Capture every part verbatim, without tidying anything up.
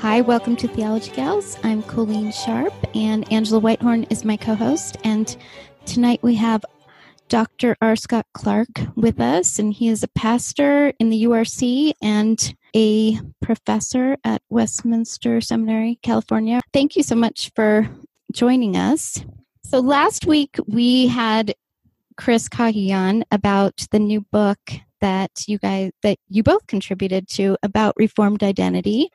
Hi, welcome to Theology Gals. I'm Colleen Sharp, and Angela Whitehorn is my co-host. And tonight we have Doctor R. Scott Clark with us, and he is a pastor in the U R C and a professor at Westminster Seminary, California. Thank you so much for joining us. So last week we had Chris Caughlin about the new book that you guys, that you both contributed to about Reformed Identity.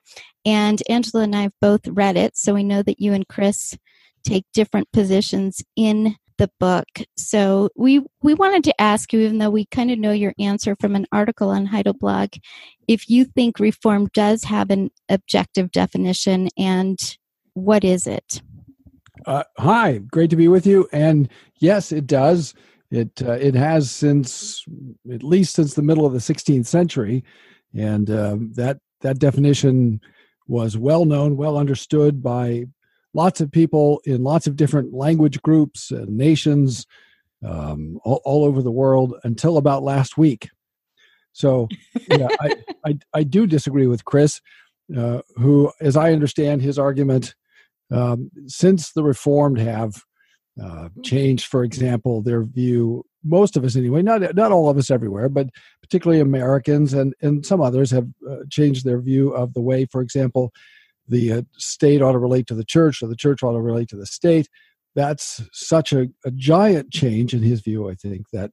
And Angela and I have both read it, so we know that you and Chris take different positions in the book. So we we wanted to ask you, even though we kind of know your answer from an article on Heidelblog, if you think Reformed does have an objective definition, and what is it? Uh, hi, great to be with you. And yes, it does. It uh, it has since, at least since the middle of the sixteenth century, and um, that that definition was well known, well understood by lots of people in lots of different language groups and nations um, all, all over the world until about last week. So yeah, I, I, I do disagree with Chris, uh, who, as I understand his argument, um, since the Reformed have uh, changed, for example, their view, most of us anyway, not not all of us everywhere, but particularly Americans and, and some others have uh, changed their view of the way, for example, the uh, state ought to relate to the church, or the church ought to relate to the state. That's such a, a giant change in his view, I think, that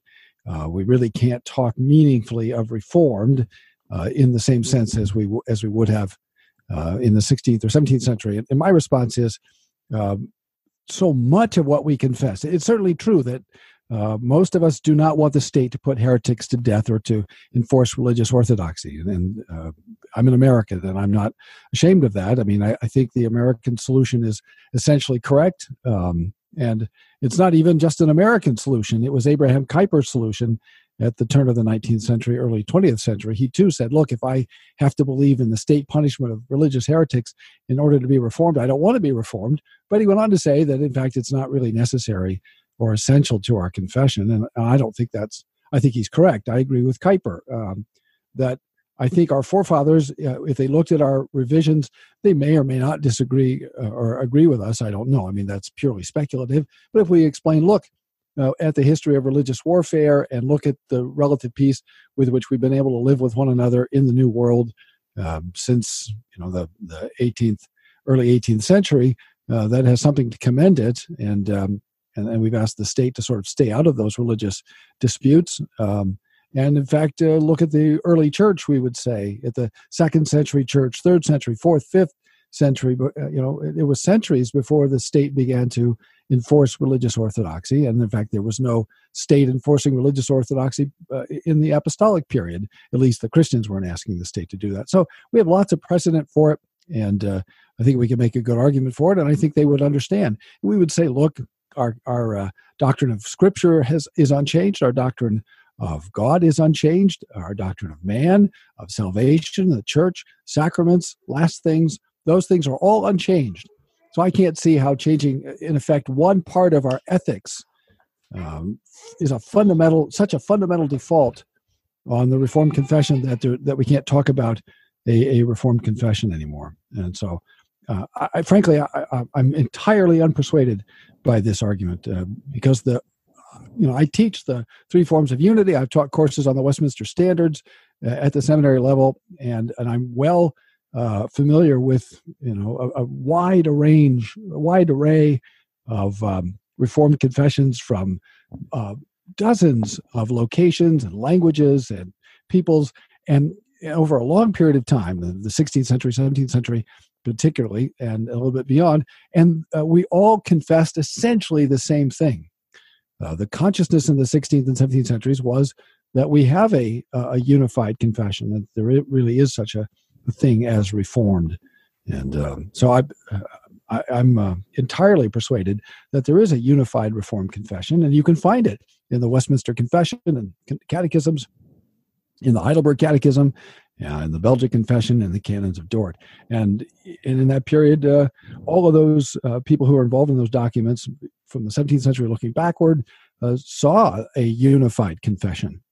uh, we really can't talk meaningfully of Reformed uh, in the same sense as we w- as we would have uh, in the sixteenth or seventeenth century. And, and my response is, uh, so much of what we confess, it's certainly true that Uh, most of us do not want the state to put heretics to death or to enforce religious orthodoxy. And uh, I'm an American, and I'm not ashamed of that. I mean, I, I think the American solution is essentially correct. Um, and it's not even just an American solution. It was Abraham Kuyper's solution at the turn of the nineteenth century, early twentieth century. He, too, said, look, if I have to believe in the state punishment of religious heretics in order to be reformed, I don't want to be reformed. But he went on to say that, in fact, it's not really necessary or essential to our confession, and I don't think that's, I think he's correct. I agree with Kuyper, um, that I think our forefathers, uh, if they looked at our revisions, they may or may not disagree uh, or agree with us. I don't know. I mean, that's purely speculative. But if we explain, look, uh, at the history of religious warfare and look at the relative peace with which we've been able to live with one another in the New World um, since, you know, the, the eighteenth, early eighteenth century, uh, that has something to commend it, and um, And, and we've asked the state to sort of stay out of those religious disputes. Um, and in fact, uh, look at the early church, we would say, at the second century church, third century, fourth, fifth century. But, uh, you know, it, it was centuries before the state began to enforce religious orthodoxy. And in fact, there was no state enforcing religious orthodoxy uh, in the apostolic period. At least the Christians weren't asking the state to do that. So we have lots of precedent for it. And uh, I think we can make a good argument for it. And I think they would understand. We would say, look, Our, our uh, doctrine of Scripture has, is unchanged. Our doctrine of God is unchanged. Our doctrine of man, of salvation, the church, sacraments, last things, those things are all unchanged. So I can't see how changing, in effect, one part of our ethics um, is a fundamental, such a fundamental default on the Reformed Confession that there, that we can't talk about a, a Reformed Confession anymore. And so, uh, I, I frankly, I, I, I'm entirely unpersuaded by this argument uh, because the, you know, I teach the three forms of unity. I've taught courses on the Westminster Standards uh, at the seminary level, and and I'm well uh, familiar with you know a, a wide range, a wide array of um, Reformed confessions from uh, dozens of locations and languages and peoples, and over a long period of time, the sixteenth century, seventeenth century particularly, and a little bit beyond, and uh, we all confessed essentially the same thing. Uh, the consciousness in the sixteenth and seventeenth centuries was that we have a, a unified confession, that there really is such a thing as Reformed. And um, so I, I, I'm uh, entirely persuaded that there is a unified Reformed confession, and you can find it in the Westminster Confession and Catechisms, in the Heidelberg Catechism, and in the Belgic Confession, and the Canons of Dort. And, and in that period, uh, all of those uh, people who are involved in those documents from the seventeenth century looking backward uh, saw a unified confession.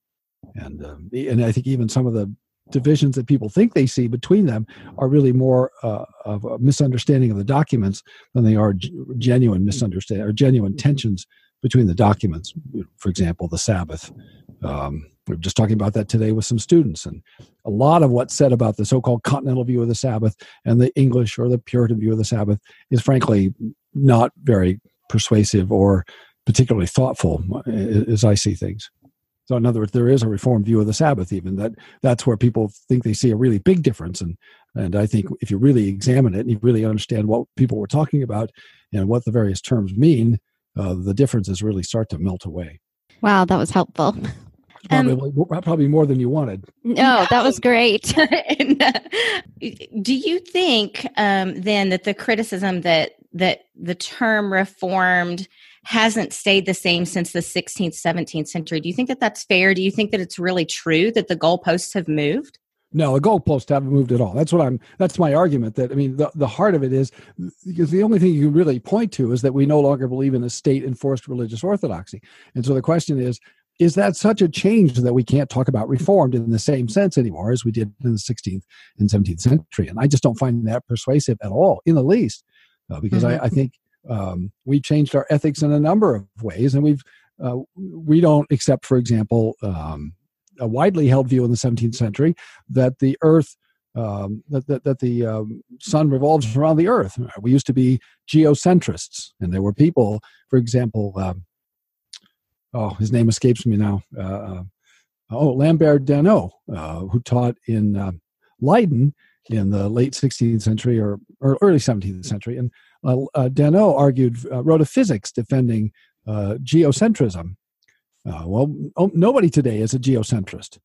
And, um, and I think even some of the divisions that people think they see between them are really more uh, of a misunderstanding of the documents than they are g- genuine misunderstanding or genuine tensions between the documents. For example, the Sabbath. Um, we were just talking about that today with some students, and a lot of what's said about the so-called continental view of the Sabbath and the English or the Puritan view of the Sabbath is frankly not very persuasive or particularly thoughtful as I see things. So in other words, there is a Reformed view of the Sabbath, even that that's where people think they see a really big difference. And and I think if you really examine it and you really understand what people were talking about and what the various terms mean, uh, the differences really start to melt away. Wow, that was helpful. Probably, um, probably more than you wanted. No, that was great. And, uh, do you think um, then that the criticism that that the term Reformed hasn't stayed the same since the sixteenth, seventeenth century, do you think that that's fair? Do you think that it's really true that the goalposts have moved? No, the goalposts haven't moved at all. That's what I'm. That's my argument. That I mean, the, the heart of it is, because the only thing you really point to is that we no longer believe in a state-enforced religious orthodoxy. And so the question is, is that such a change that we can't talk about Reformed in the same sense anymore as we did in the sixteenth and seventeenth century? And I just don't find that persuasive at all, in the least, uh, because mm-hmm. I, I think um, we changed our ethics in a number of ways, and we've uh, we don't accept, for example. Um, A widely held view in the seventeenth century that the earth, um, that that, that the um, sun revolves around the earth. We used to be geocentrists, and there were people, for example, um, oh, his name escapes me now. Uh, oh, Lambert Dano, uh, who taught in uh, Leiden in the late sixteenth century or, or early seventeenth century, and uh, uh, Dano argued, uh, wrote a physics defending uh, geocentrism. Uh, well, oh, nobody today is a geocentrist.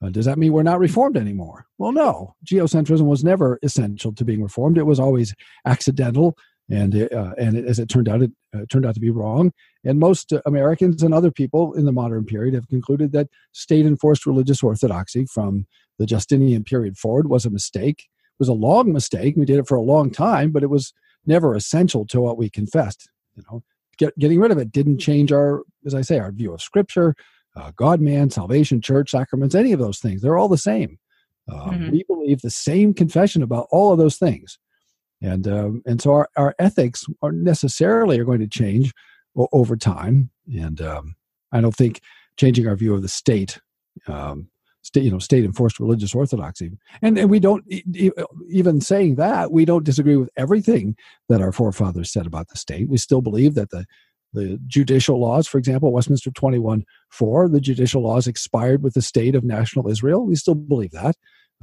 Uh, does that mean we're not Reformed anymore? Well, no. Geocentrism was never essential to being Reformed. It was always accidental, and it, uh, and it, as it turned out, it uh, turned out to be wrong. And most uh, Americans and other people in the modern period have concluded that state-enforced religious orthodoxy from the Justinian period forward was a mistake. It was a long mistake. We did it for a long time, but it was never essential to what we confessed, you know. Get, getting rid of it didn't change our, as I say, our view of Scripture, uh, God, man, salvation, church, sacraments, any of those things. They're all the same. Uh, mm-hmm. We believe the same confession about all of those things. And um, and so our, our ethics are necessarily are going to change o- over time. And um, I don't think changing our view of the state, um, state you know, state-enforced religious orthodoxy. And, and we don't, e- even saying that, we don't disagree with everything that our forefathers said about the state. We still believe that the, the judicial laws, for example, Westminster twenty-one four, the judicial laws expired with the state of national Israel. We still believe that.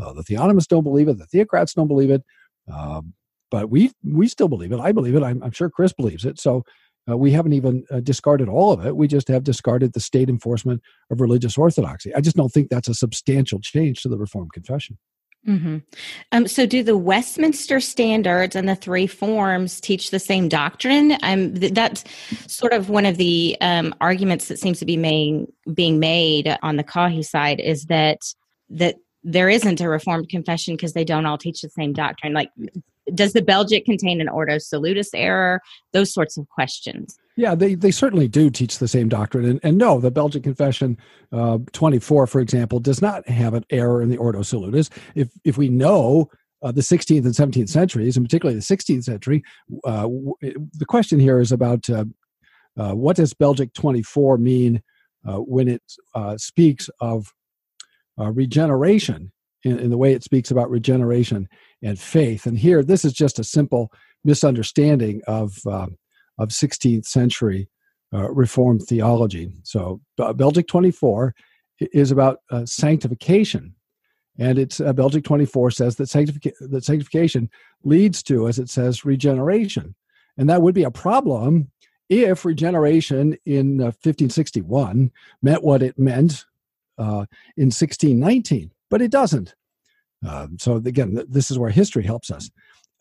Uh, the theonomists don't believe it. The theocrats don't believe it. Um, but we we still believe it. I believe it. I'm, I'm sure Chris believes it. So Uh, we haven't even uh, discarded all of it. We just have discarded the state enforcement of religious orthodoxy. I just don't think that's a substantial change to the Reformed Confession. Mm-hmm. Um, so do the Westminster Standards and the three forms teach the same doctrine? Um, th- that's sort of one of the um, arguments that seems to be main, being made on the Cauchy side, is that that there isn't a Reformed Confession because they don't all teach the same doctrine. Like Does the Belgic contain an Ordo Salutis error? Those sorts of questions. Yeah, they, they certainly do teach the same doctrine. And, and no, the Belgic Confession uh, twenty-four, for example, does not have an error in the Ordo Salutis. If if we know uh, the sixteenth and seventeenth centuries, and particularly the sixteenth century, uh, w- the question here is about uh, uh, what does Belgic twenty-four mean uh, when it uh, speaks of uh, regeneration, in, in the way it speaks about regeneration and faith. And here, this is just a simple misunderstanding of uh, of sixteenth century uh, Reformed theology. So uh, Belgic twenty-four is about uh, sanctification. And it's uh, Belgic twenty-four says that, sanctific- that sanctification leads to, as it says, regeneration. And that would be a problem if regeneration in uh, fifteen sixty-one meant what it meant uh, in sixteen nineteen. But it doesn't. Um, so again, th- this is where history helps us.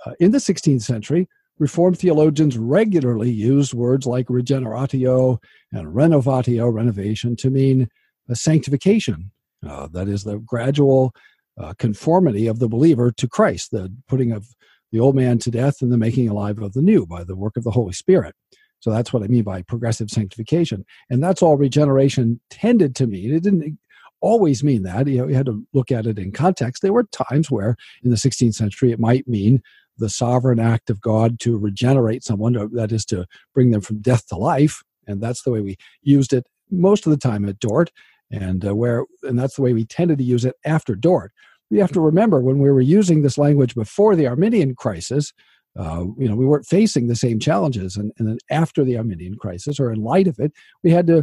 Uh, in the sixteenth century, Reformed theologians regularly used words like regeneratio and renovatio, renovation, to mean a sanctification. Uh, that is the gradual uh, conformity of the believer to Christ, the putting of the old man to death and the making alive of the new by the work of the Holy Spirit. So that's what I mean by progressive sanctification. And that's all regeneration tended to mean. It didn't always mean that. You know, you had to look at it in context. There were times where in the sixteenth century it might mean the sovereign act of God to regenerate someone, that is to bring them from death to life. And that's the way we used it most of the time at Dort, and uh, where, and that's the way we tended to use it after Dort. We have to remember when we were using this language before the Arminian crisis, uh, you know, we weren't facing the same challenges. And, and then after the Arminian crisis, or in light of it, we had to,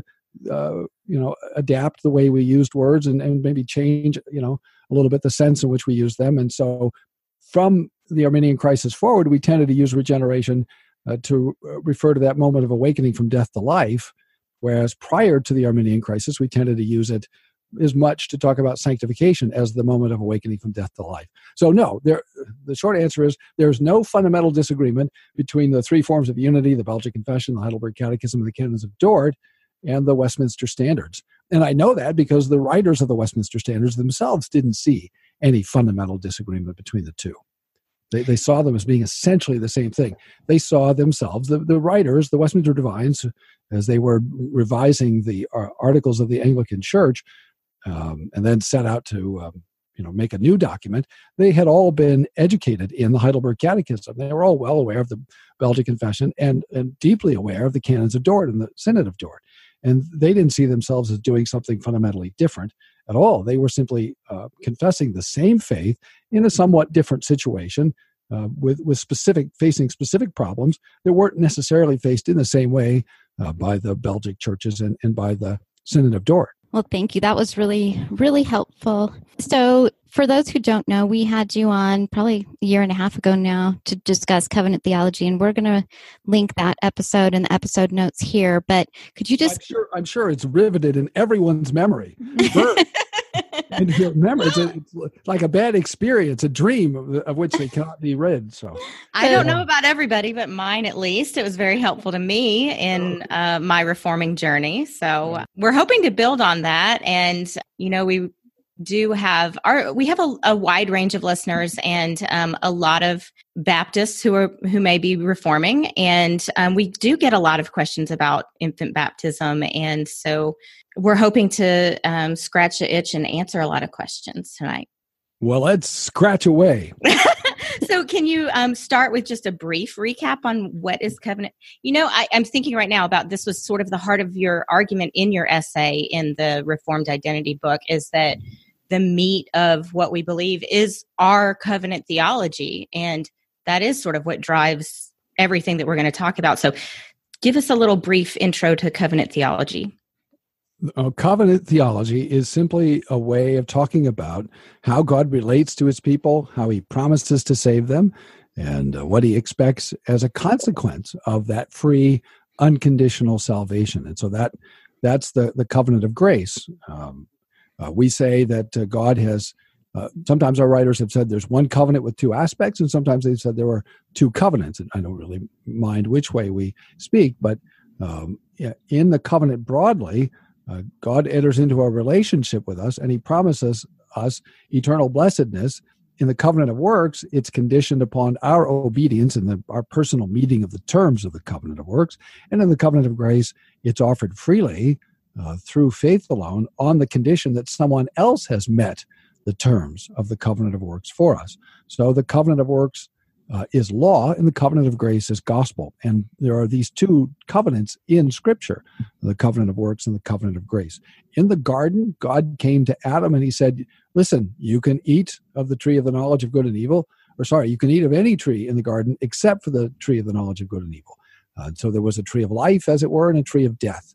uh, you know, adapt the way we used words and, and maybe change, you know, a little bit the sense in which we use them. And so from the Arminian crisis forward, we tended to use regeneration uh, to refer to that moment of awakening from death to life, whereas prior to the Arminian crisis, we tended to use it as much to talk about sanctification as the moment of awakening from death to life. So no, there, the short answer is there's no fundamental disagreement between the three forms of unity, the Belgic Confession, the Heidelberg Catechism, and the Canons of Dort, and the Westminster Standards. And I know that because the writers of the Westminster Standards themselves didn't see any fundamental disagreement between the two. They they saw them as being essentially the same thing. They saw themselves, the, the writers, the Westminster Divines, as they were revising the uh, articles of the Anglican Church, um, and then set out to um, you know make a new document, they had all been educated in the Heidelberg Catechism. They were all well aware of the Belgic Confession and, and deeply aware of the Canons of Dort and the Synod of Dort. And they didn't see themselves as doing something fundamentally different at all. They were simply uh, confessing the same faith in a somewhat different situation, uh, with with specific facing specific problems that weren't necessarily faced in the same way uh, by the Belgic churches and, and by the Synod of Dort. Well, thank you. That was really, really helpful. So for those who don't know, we had you on probably a year and a half ago now to discuss covenant theology, and we're going to link that episode in the episode notes here. But could you just... I'm sure, I'm sure it's riveted in everyone's memory. In your memory. It's, a, it's like a bad experience, a dream of, of which they cannot be read. So I don't know about everybody, but mine at least. It was very helpful to me in uh, my reforming journey. So we're hoping to build on that. And, you know, we do have our we have a, a wide range of listeners, and um, a lot of Baptists who are who may be reforming, and um, we do get a lot of questions about infant baptism, and so we're hoping to um, scratch the itch and answer a lot of questions tonight. Well, let's scratch away. So, can you um, start with just a brief recap on what is covenant? You know, I, I'm thinking right now about this was sort of the heart of your argument in your essay in the Reformed Identity book, is that the meat of what we believe is our covenant theology. And that is sort of what drives everything that we're going to talk about. So give us a little brief intro to covenant theology. Uh, covenant theology is simply a way of talking about how God relates to his people, how he promises to save them, and uh, what he expects as a consequence of that free, unconditional salvation. And so that that's the, the covenant of grace. Um Uh, we say that uh, God has, uh, sometimes our writers have said there's one covenant with two aspects, and sometimes they've said there were two covenants. And I don't really mind which way we speak, but um, in the covenant broadly, uh, God enters into a relationship with us, and he promises us eternal blessedness in the covenant of works, it's conditioned upon our obedience and the, our personal meeting of the terms of the covenant of works. And in the covenant of grace, it's offered freely uh, through faith alone on the condition that someone else has met the terms of the covenant of works for us. So the covenant of works uh, is law, and the covenant of grace is gospel. And there are these two covenants in Scripture, the covenant of works and the covenant of grace. In the garden, God came to Adam and he said, listen, you can eat of the tree of the knowledge of good and evil, or sorry, you can eat of any tree in the garden except for the tree of the knowledge of good and evil. Uh, so there was a tree of life, as it were, and a tree of death.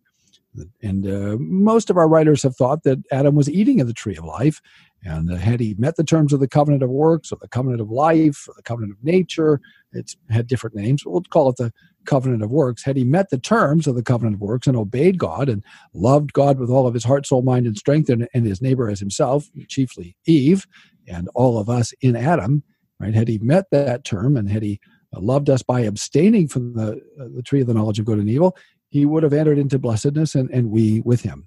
And uh, most of our writers have thought that Adam was eating of the tree of life, and uh, had he met the terms of the covenant of works or the covenant of life or the covenant of nature, it's had different names, we'll call it the covenant of works, had he met the terms of the covenant of works and obeyed God and loved God with all of his heart, soul, mind, and strength, and, and his neighbor as himself, chiefly Eve, and all of us in Adam, right? Had he met that term and had he loved us by abstaining from the, uh, the tree of the knowledge of good and evil, he would have entered into blessedness, and, and we with him.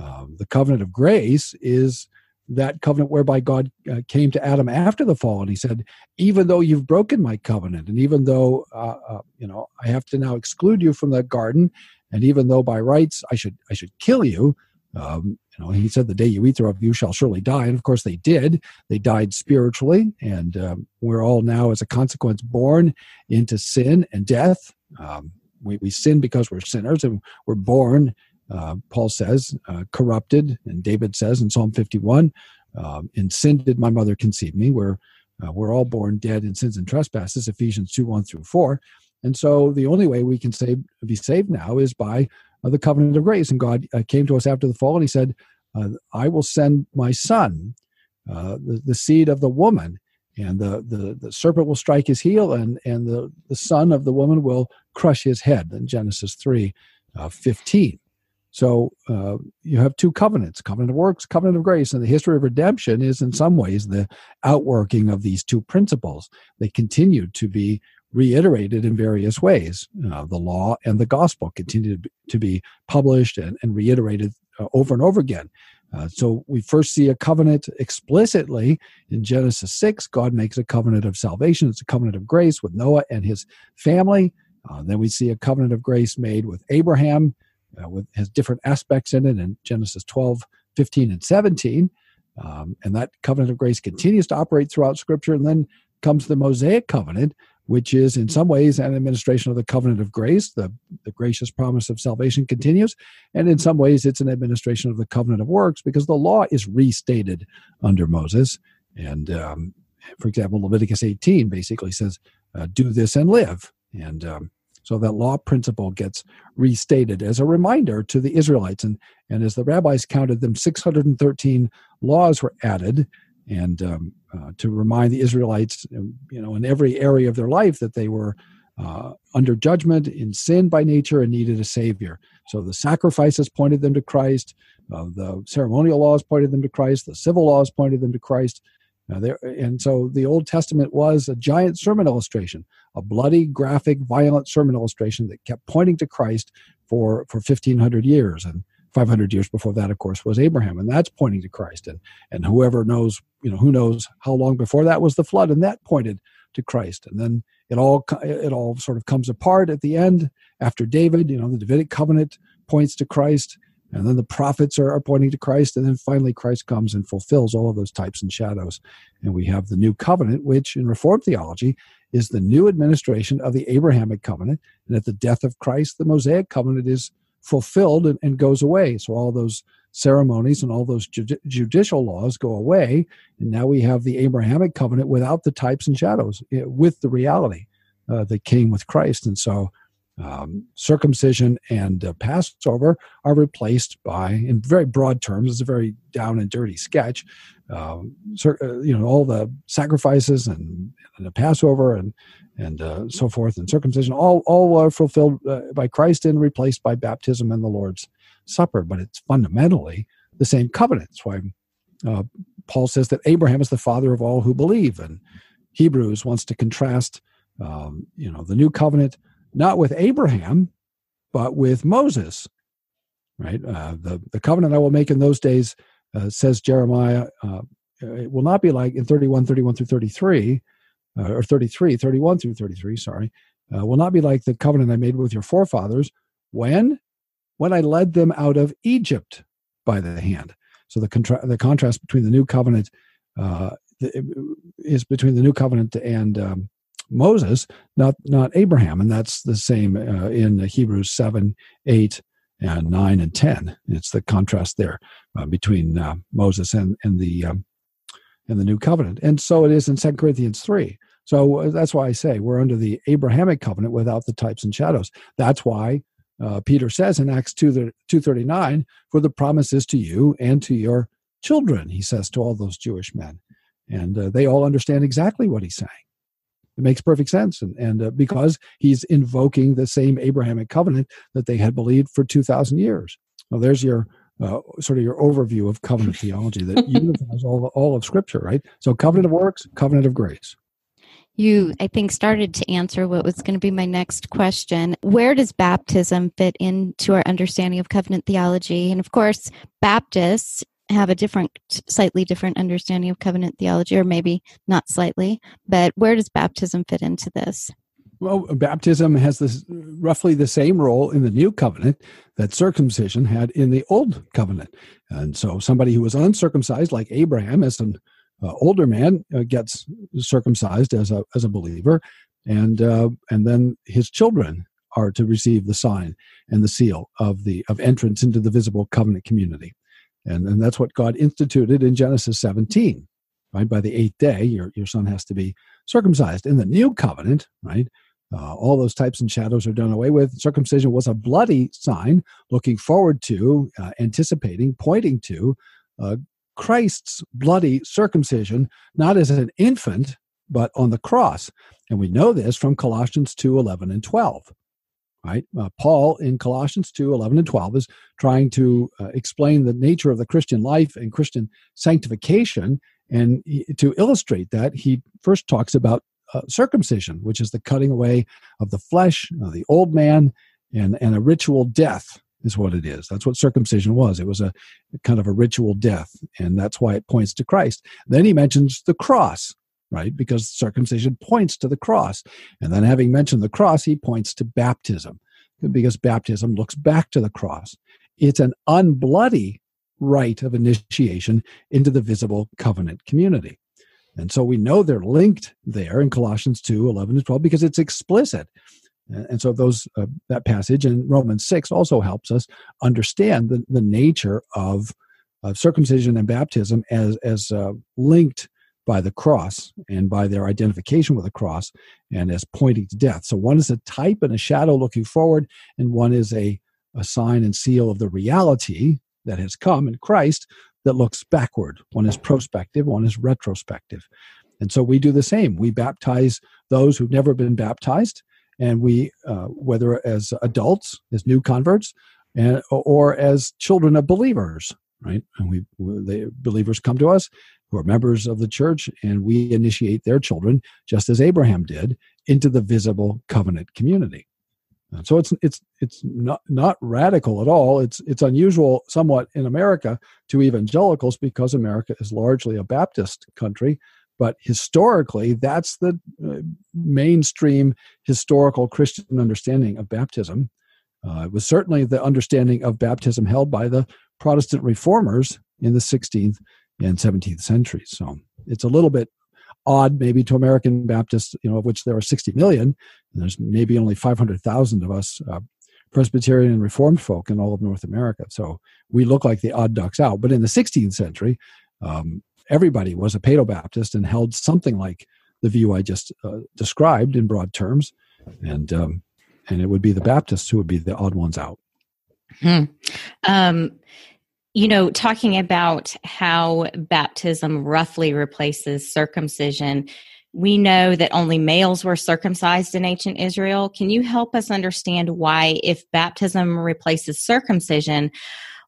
Um, the covenant of grace is that covenant whereby God uh, came to Adam after the fall, and he said, even though you've broken my covenant, and even though uh, uh, you know I have to now exclude you from the garden, and even though by rights I should I should kill you, um, you know, he said, the day you eat thereof, you shall surely die. And of course they did. They died spiritually, and um, we're all now as a consequence born into sin and death. Um, We, we sin because we're sinners, and we're born, uh, Paul says, uh, corrupted, and David says in Psalm fifty-one, um, in sin did my mother conceive me. We're, uh, we're all born dead in sins and trespasses, Ephesians two, one through four. And so the only way we can save, be saved now is by uh, the covenant of grace. And God uh, came to us after the fall, and he said, uh, I will send my son, uh, the, the seed of the woman, and the, the, the serpent will strike his heel, and, and the, the son of the woman will crush his head, in Genesis three, fifteen. So uh, you have two covenants, covenant of works, covenant of grace, and the history of redemption is in some ways the outworking of these two principles. They continue to be reiterated in various ways. Uh, the law and the gospel continue to be published and, and reiterated uh, over and over again. Uh, so we first see a covenant explicitly in Genesis six. God makes a covenant of salvation. It's a covenant of grace with Noah and his family. Uh, then we see a covenant of grace made with Abraham, uh, with has different aspects in it in Genesis twelve, fifteen, and seventeen. Um, and that covenant of grace continues to operate throughout Scripture. And then comes the Mosaic covenant, which is in some ways an administration of the covenant of grace. The, the gracious promise of salvation continues. And in some ways, it's an administration of the covenant of works, because the law is restated under Moses. And um, for example, Leviticus eighteen basically says, uh, do this and live. And um, so that law principle gets restated as a reminder to the Israelites. And, and as the rabbis counted them, six hundred thirteen laws were added, and um, uh, to remind the Israelites, you know, in every area of their life that they were uh, under judgment, in sin by nature, and needed a Savior. So the sacrifices pointed them to Christ, uh, the ceremonial laws pointed them to Christ, the civil laws pointed them to Christ. Uh, there, and so the Old Testament was a giant sermon illustration, a bloody, graphic, violent sermon illustration that kept pointing to Christ for, for fifteen hundred years. And five hundred years before that, of course, was Abraham, and that's pointing to Christ. And and whoever knows, you know, who knows how long before that was the flood, and that pointed to Christ. And then it all it all sort of comes apart at the end after David. You know, the Davidic covenant points to Christ, and then the prophets are, are pointing to Christ, and then finally Christ comes and fulfills all of those types and shadows. And we have the new covenant, which in Reformed theology is the new administration of the Abrahamic covenant. And at the death of Christ, the Mosaic covenant is fulfilled and, and goes away. So all those ceremonies and all those judi- judicial laws go away, and now we have the Abrahamic covenant without the types and shadows, it, with the reality uh, that came with Christ. And so um, circumcision and uh, Passover are replaced by, in very broad terms, it's a very down and dirty sketch, um, cer- uh, you know, all the sacrifices and, and the Passover and and uh, so forth, and circumcision, all all are fulfilled uh, by Christ and replaced by baptism and the Lord's Supper. But it's fundamentally the same covenant. That's why uh, Paul says that Abraham is the father of all who believe. And Hebrews wants to contrast, um, you know, the new covenant not with Abraham, but with Moses, right? Uh, the the covenant I will make in those days, uh, says Jeremiah, uh, uh, it will not be like in thirty-one, thirty-one through thirty-three, uh, or thirty-three, thirty-one through thirty-three, sorry, uh, will not be like the covenant I made with your forefathers when, when I led them out of Egypt by the hand. So the, contra- the contrast between the new covenant uh, the, is between the new covenant and um, Moses, not not Abraham, and that's the same uh, in Hebrews seven, eight, and nine and ten. It's the contrast there uh, between uh, Moses and and the um, and the new covenant, and so it is in Second Corinthians three. So that's why I say we're under the Abrahamic covenant without the types and shadows. That's why uh, Peter says in Acts two thirty-nine, "For the promise is to you and to your children," he says to all those Jewish men, and uh, they all understand exactly what he's saying. It makes perfect sense, and, and uh, because he's invoking the same Abrahamic covenant that they had believed for two thousand years. Well, there's your uh, sort of your overview of covenant theology that unifies all, all of Scripture, right? So covenant of works, covenant of grace. You, I think, started to answer what was going to be my next question. Where does baptism fit into our understanding of covenant theology? And of course, Baptists have a different, slightly different understanding of covenant theology, or maybe not slightly, but where does baptism fit into this? Well, baptism has this roughly the same role in the new covenant that circumcision had in the old covenant. And so somebody who was uncircumcised, like Abraham, as an uh, older man, uh, gets circumcised as a as a believer, and uh, and then his children are to receive the sign and the seal of the of entrance into the visible covenant community. And, and that's what God instituted in Genesis seventeen, right? By the eighth day, your, your son has to be circumcised. In the new covenant, right, uh, all those types and shadows are done away with. Circumcision was a bloody sign looking forward to, uh, anticipating, pointing to uh, Christ's bloody circumcision, not as an infant, but on the cross. And we know this from Colossians two, eleven, and twelve. Right? Uh, Paul in Colossians two, eleven, and twelve is trying to uh, explain the nature of the Christian life and Christian sanctification. And he, to illustrate that, he first talks about uh, circumcision, which is the cutting away of the flesh, uh, the old man, and, and a ritual death is what it is. That's what circumcision was. It was a kind of a ritual death, and that's why it points to Christ. Then he mentions the cross, right? Because circumcision points to the cross. And then having mentioned the cross, he points to baptism, because baptism looks back to the cross. It's an unbloody rite of initiation into the visible covenant community. And so we know they're linked there in Colossians two, eleven, and twelve, because it's explicit. And so those uh, that passage in Romans six also helps us understand the, the nature of, of circumcision and baptism as, as uh, linked by the cross and by their identification with the cross and as pointing to death. So one is a type and a shadow looking forward, and one is a, a sign and seal of the reality that has come in Christ that looks backward. One is prospective, one is retrospective. And so we do the same. We baptize those who've never been baptized, and we, uh, whether as adults, as new converts, and, or as children of believers, right? And we, the believers come to us who are members of the church, and we initiate their children, just as Abraham did, into the visible covenant community. And so it's it's it's not not radical at all. It's it's unusual somewhat in America to evangelicals, because America is largely a Baptist country, but historically that's the mainstream historical Christian understanding of baptism. Uh, it was certainly the understanding of baptism held by the Protestant reformers in the sixteenth and seventeenth centuries. So it's a little bit odd maybe to American Baptists, you know, of which there are sixty million, and there's maybe only five hundred thousand of us uh, Presbyterian and Reformed folk in all of North America. So we look like the odd ducks out. But in the sixteenth century, um, everybody was a Paedo-Baptist and held something like the view I just uh, described in broad terms. And, um, and it would be the Baptists who would be the odd ones out. Hmm. Um, You know, talking about how baptism roughly replaces circumcision, we know that only males were circumcised in ancient Israel. Can you help us understand why, if baptism replaces circumcision,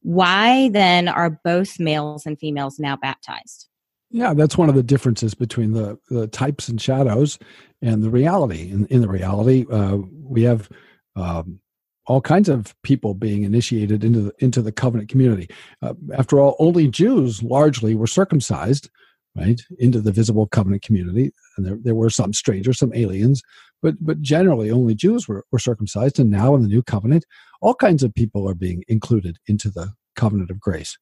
why then are both males and females now baptized? Yeah, that's one of the differences between the, the types and shadows and the reality. In, in the reality, uh, we have... Um, all kinds of people being initiated into the, into the covenant community. Uh, after all, only Jews largely were circumcised right, into the visible covenant community. And there, there were some strangers, some aliens, but but generally only Jews were, were circumcised. And now in the new covenant, all kinds of people are being included into the covenant of grace.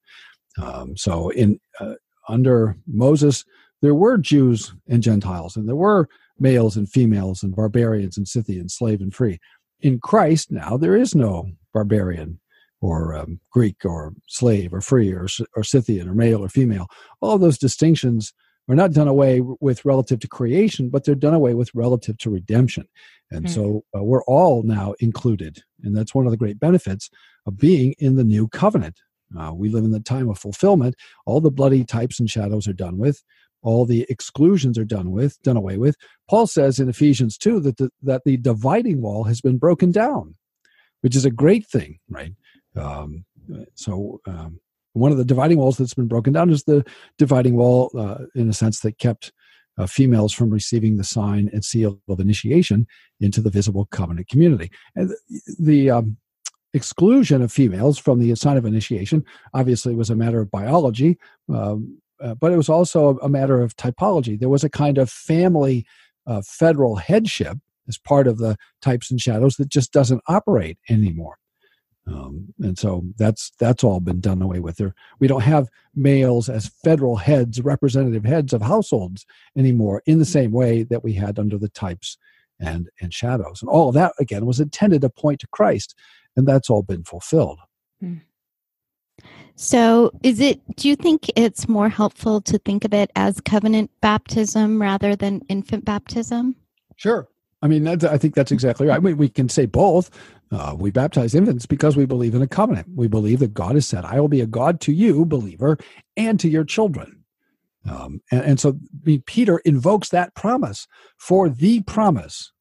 Um, so in uh, under Moses, there were Jews and Gentiles, and there were males and females and barbarians and Scythians, slave and free. In Christ now, there is no barbarian or um, Greek or slave or free or, or Scythian or male or female. All those distinctions are not done away with relative to creation, but they're done away with relative to redemption. And mm. so uh, we're all now included. And that's one of the great benefits of being in the new covenant. Uh, we live in the time of fulfillment. All the bloody types and shadows are done with. All the exclusions are done with, done away with. Paul says in Ephesians two that the, that the dividing wall has been broken down, which is a great thing, right? Um, so um, one of the dividing walls that's been broken down is the dividing wall, uh, in a sense, that kept uh, females from receiving the sign and seal of initiation into the visible covenant community. And the, the um, exclusion of females from the sign of initiation obviously was a matter of biology, um, Uh, but it was also a matter of typology. There was a kind of family uh, federal headship as part of the types and shadows that just doesn't operate anymore. Um, and so that's that's all been done away with. There, we don't have males as federal heads, representative heads of households anymore in the same way that we had under the types and, and shadows. And all of that, again, was intended to point to Christ, and that's all been fulfilled. Mm. So is it, do you think it's more helpful to think of it as covenant baptism rather than infant baptism? Sure. I mean, that's, I think that's exactly right. We, we can say both. Uh, we baptize infants because we believe in a covenant. We believe that God has said, I will be a God to you, believer, and to your children. Um, and, and so Peter invokes that promise, for the promise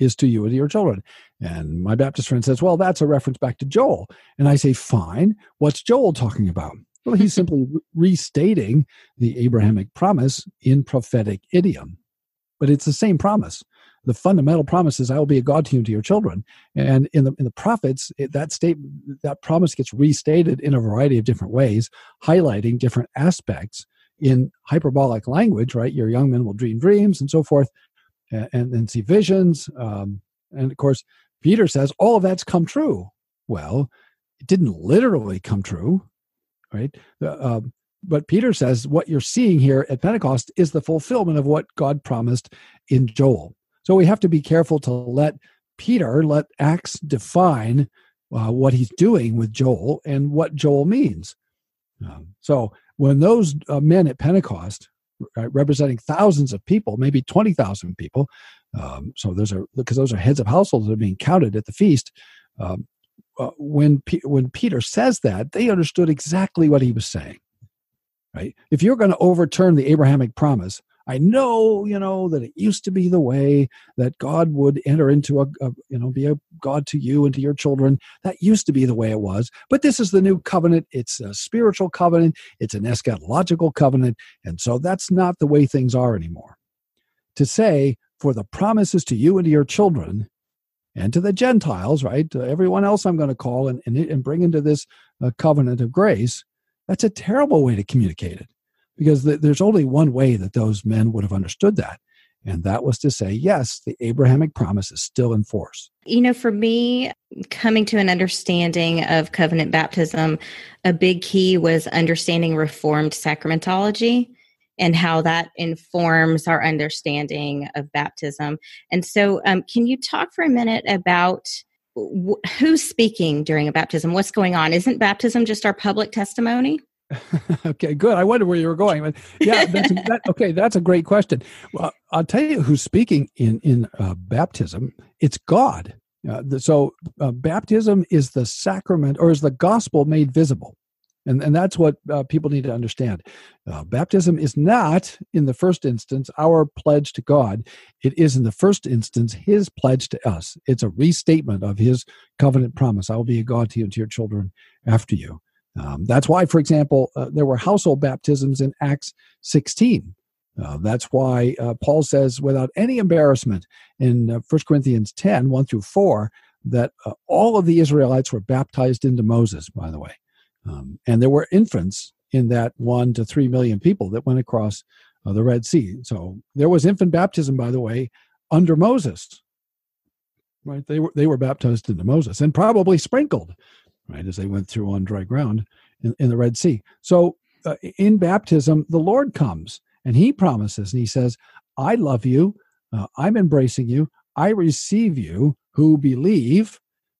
is to you and to your children. And my Baptist friend says, well, that's a reference back to Joel. And I say, fine, what's Joel talking about? Well, he's simply restating the Abrahamic promise in prophetic idiom. But it's the same promise. The fundamental promise is, I will be a God to you and to your children. And in the in the prophets, it, that statement, that promise gets restated in a variety of different ways, highlighting different aspects in hyperbolic language, right? Your young men will dream dreams and so forth, and, and, and see visions. Um, and of course, Peter says, all of that's come true. Well, it didn't literally come true, right? Uh, but Peter says what you're seeing here at Pentecost is the fulfillment of what God promised in Joel. So we have to be careful to let Peter, let Acts define uh, what he's doing with Joel and what Joel means. Um, so when those uh, men at Pentecost, right, representing thousands of people, maybe twenty thousand people, Um, so those are, because those are heads of households that are being counted at the feast. Um, uh, when P- when Peter says that, they understood exactly what he was saying, right? If you're going to overturn the Abrahamic promise, I know, you know, that it used to be the way that God would enter into a, a, you know, be a God to you and to your children. That used to be the way it was, but this is the new covenant. It's a spiritual covenant. It's an eschatological covenant. And so that's not the way things are anymore. To say, for the promises to you and to your children and to the Gentiles, right, to everyone else I'm going to call and, and, and bring into this uh, covenant of grace, that's a terrible way to communicate it, because th- there's only one way that those men would have understood that, and that was to say, yes, the Abrahamic promise is still in force. You know, for me, coming to an understanding of covenant baptism, a big key was understanding Reformed sacramentology and how that informs our understanding of baptism. And so um, can you talk for a minute about w- who's speaking during a baptism? What's going on? Isn't baptism just our public testimony? Okay, good. I wonder where you were going. But yeah, that's, that, okay, that's a great question. Well, I'll tell you who's speaking in, in uh, baptism. It's God. Uh, the, so uh, baptism is the sacrament, or is the gospel made visible. And and that's what uh, people need to understand. Uh, baptism is not, in the first instance, our pledge to God. It is, in the first instance, his pledge to us. It's a restatement of his covenant promise. I will be a God to you and to your children after you. Um, that's why, for example, uh, there were household baptisms in Acts sixteen. Uh, that's why uh, Paul says, without any embarrassment, in uh, First Corinthians ten, one through four, that uh, all of the Israelites were baptized into Moses, by the way. Um, and there were infants in that one to three million people that went across uh, the Red Sea. So there was infant baptism, by the way, under Moses. Right? They were, they were baptized into Moses and probably sprinkled, right, as they went through on dry ground in, in the Red Sea. So uh, in baptism, the Lord comes and he promises and he says, I love you, uh, I'm embracing you, I receive you who believe,